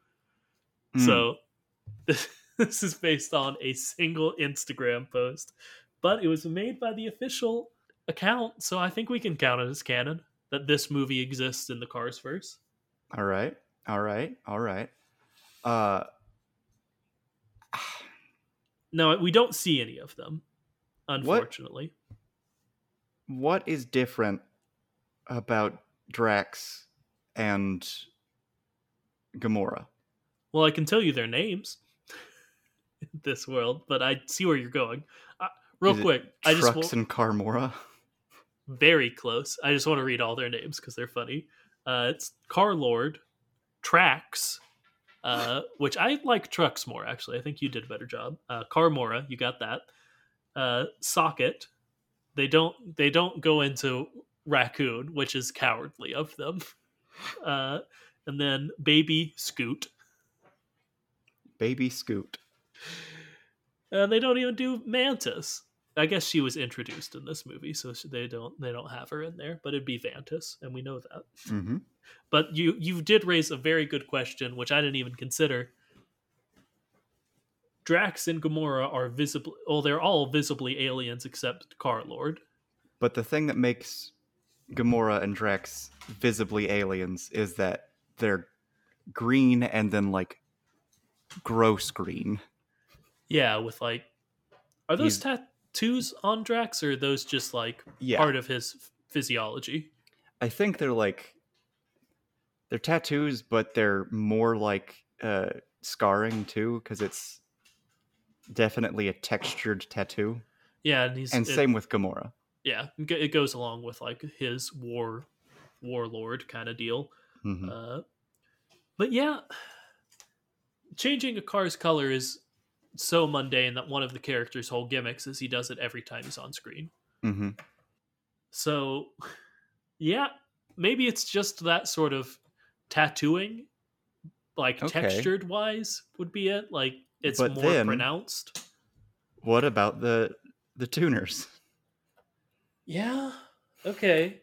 Mm. So this, this is based on a single Instagram post, but it was made by the official account, so I think we can count it as canon that this movie exists in the Cars verse. All right, all right, all right. Uh... No, we don't see any of them, unfortunately. What, what is different about Drax and Gamora? Well, I can tell you their names in this world, but I see where you're going. Uh, real is quick. I just Trucks and Carmora? Very close. I just want to read all their names because they're funny. Uh, it's Carlord, Trax. Uh, which I like Trucks more, actually. I think you did a better job. Uh, Carmora, you got that. Uh, Socket. They don't they don't go into Raccoon, which is cowardly of them. Uh, and then Baby Scoot. Baby Scoot. And they don't even do Mantis. I guess she was introduced in this movie, so they don't they don't have her in there. But it'd be Mantis, and we know that. Mm-hmm. But you you did raise a very good question, which I didn't even consider. Drax and Gamora are visibly... Oh, they're all visibly aliens except Carlord. But the thing that makes Gamora and Drax visibly aliens is that they're green and then, like, gross green. Yeah, with, like... Are those tattoos? Tattoos on Drax, or are those just like yeah. part of his physiology? I think they're like they're tattoos, but they're more like uh scarring too, because it's definitely a textured tattoo. Yeah, and he's and it, same with Gamora. Yeah, it goes along with like his war warlord kind of deal. Mm-hmm. Uh, but yeah, changing a car's color is so mundane that one of the character's whole gimmicks is he does it every time he's on screen. Mm-hmm. So, yeah, maybe it's just that sort of tattooing, like okay. textured wise would be it. Like it's but more then, pronounced. What about the, the tuners? Yeah. Okay.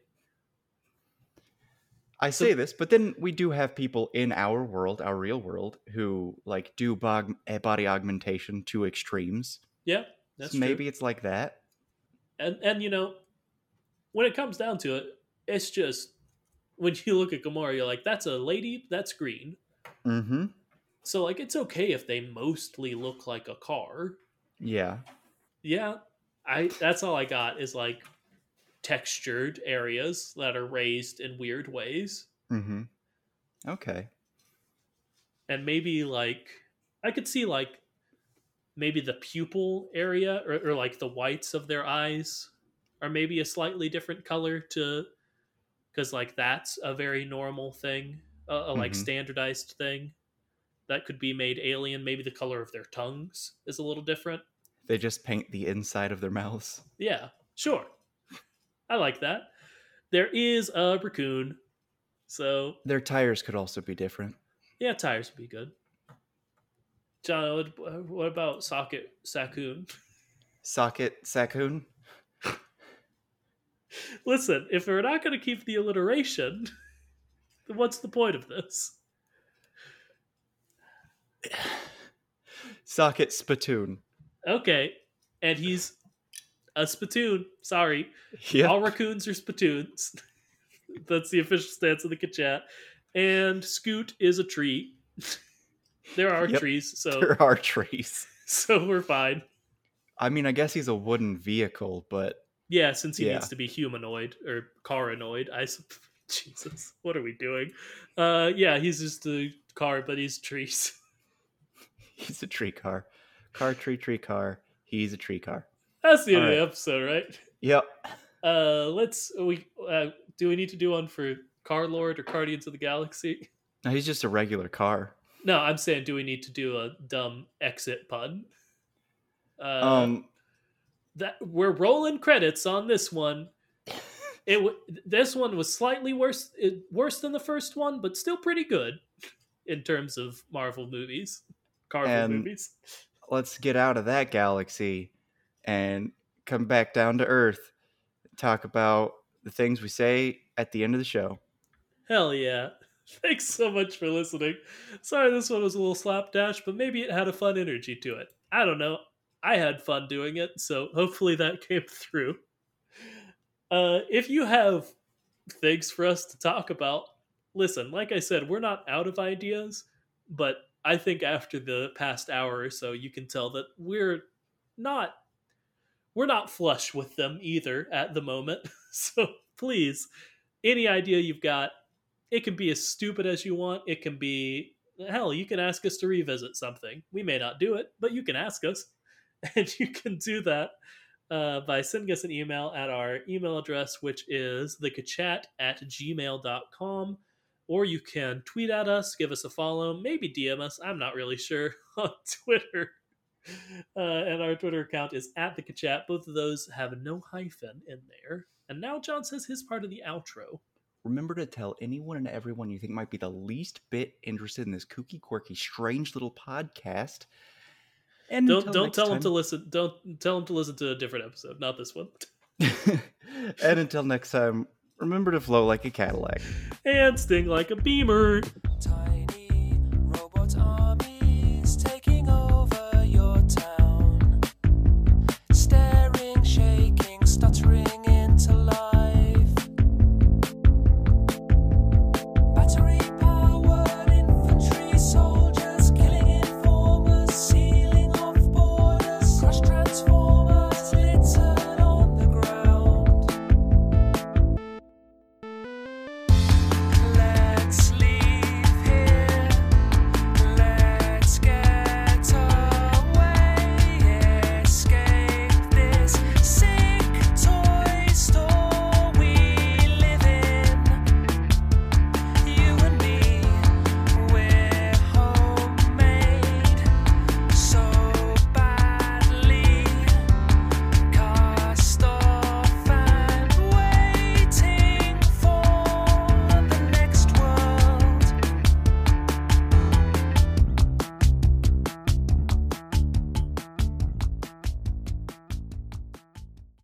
I say so, this, but then we do have people in our world, our real world, who like do bog- body augmentation to extremes. Yeah, that's so maybe true. It's like that. And and you know, when it comes down to it, it's just when you look at Gamora, you're like, that's a lady, that's green. Mm-hmm. So like, it's okay if they mostly look like a car. Yeah. Yeah, I. That's all I got is like. Textured areas that are raised in weird ways. Mm-hmm. Okay. And maybe like I could see like maybe the pupil area or, or like the whites of their eyes are maybe a slightly different color to because like that's a very normal thing, a, a like mm-hmm. standardized thing. that could be made alien. Maybe the color of their tongues is a little different. They just paint the inside of their mouths. Yeah, sure. I like that. There is a raccoon. So their tires could also be different. Yeah, tires would be good. John, what about Socket Sacoon? Socket Sacoon? Listen, if we're not going to keep the alliteration, then what's the point of this? Socket Spittoon. Okay, and he's a spittoon. Sorry. Yep. All raccoons are spittoons. That's the official stance of the Kachat. And Scoot is a tree. There are yep. trees, so... There are trees. So we're fine. I mean, I guess he's a wooden vehicle, but... Yeah, since he yeah. needs to be humanoid, or caranoid, I... Jesus, what are we doing? Uh, yeah, he's just a car, but he's trees. He's a tree car. Car, tree, tree, car. He's a tree car. That's the end All of right. the episode, right? Yep. Uh, let's... We uh, do we need to do one for Carlord or Guardians of the Galaxy? No, he's just a regular car. No, I'm saying, do we need to do a dumb exit pun? Uh, um, that we're rolling credits on this one. It w- this one was slightly worse, it, worse than the first one, but still pretty good in terms of Marvel movies, Marvel movies. Let's get out of that galaxy and come back down to Earth. Talk about the things we say at the end of the show. Hell yeah. Thanks so much for listening. Sorry this one was a little slapdash, but maybe it had a fun energy to it. I don't know. I had fun doing it, so hopefully that came through. Uh, if you have things for us to talk about, listen, like I said, we're not out of ideas, but I think after the past hour or so, you can tell that we're not we're not flush with them either at the moment. So please, any idea you've got, it can be as stupid as you want. It can be, hell, you can ask us to revisit something. We may not do it, but you can ask us. And you can do that uh, by sending us an email at our email address, which is thekachat at gmail dot com. Or you can tweet at us, give us a follow, maybe D M us. I'm not really sure on Twitter. Uh, and our Twitter account is at thekachat. Both of those have no hyphen in there. And now John says his part of the outro. Remember to tell anyone and everyone you think might be the least bit interested in this kooky, quirky, strange little podcast. And don't don't tell time... them to listen. Don't tell them to listen to a different episode, not this one. And until next time, remember to flow like a Cadillac and sting like a Beamer.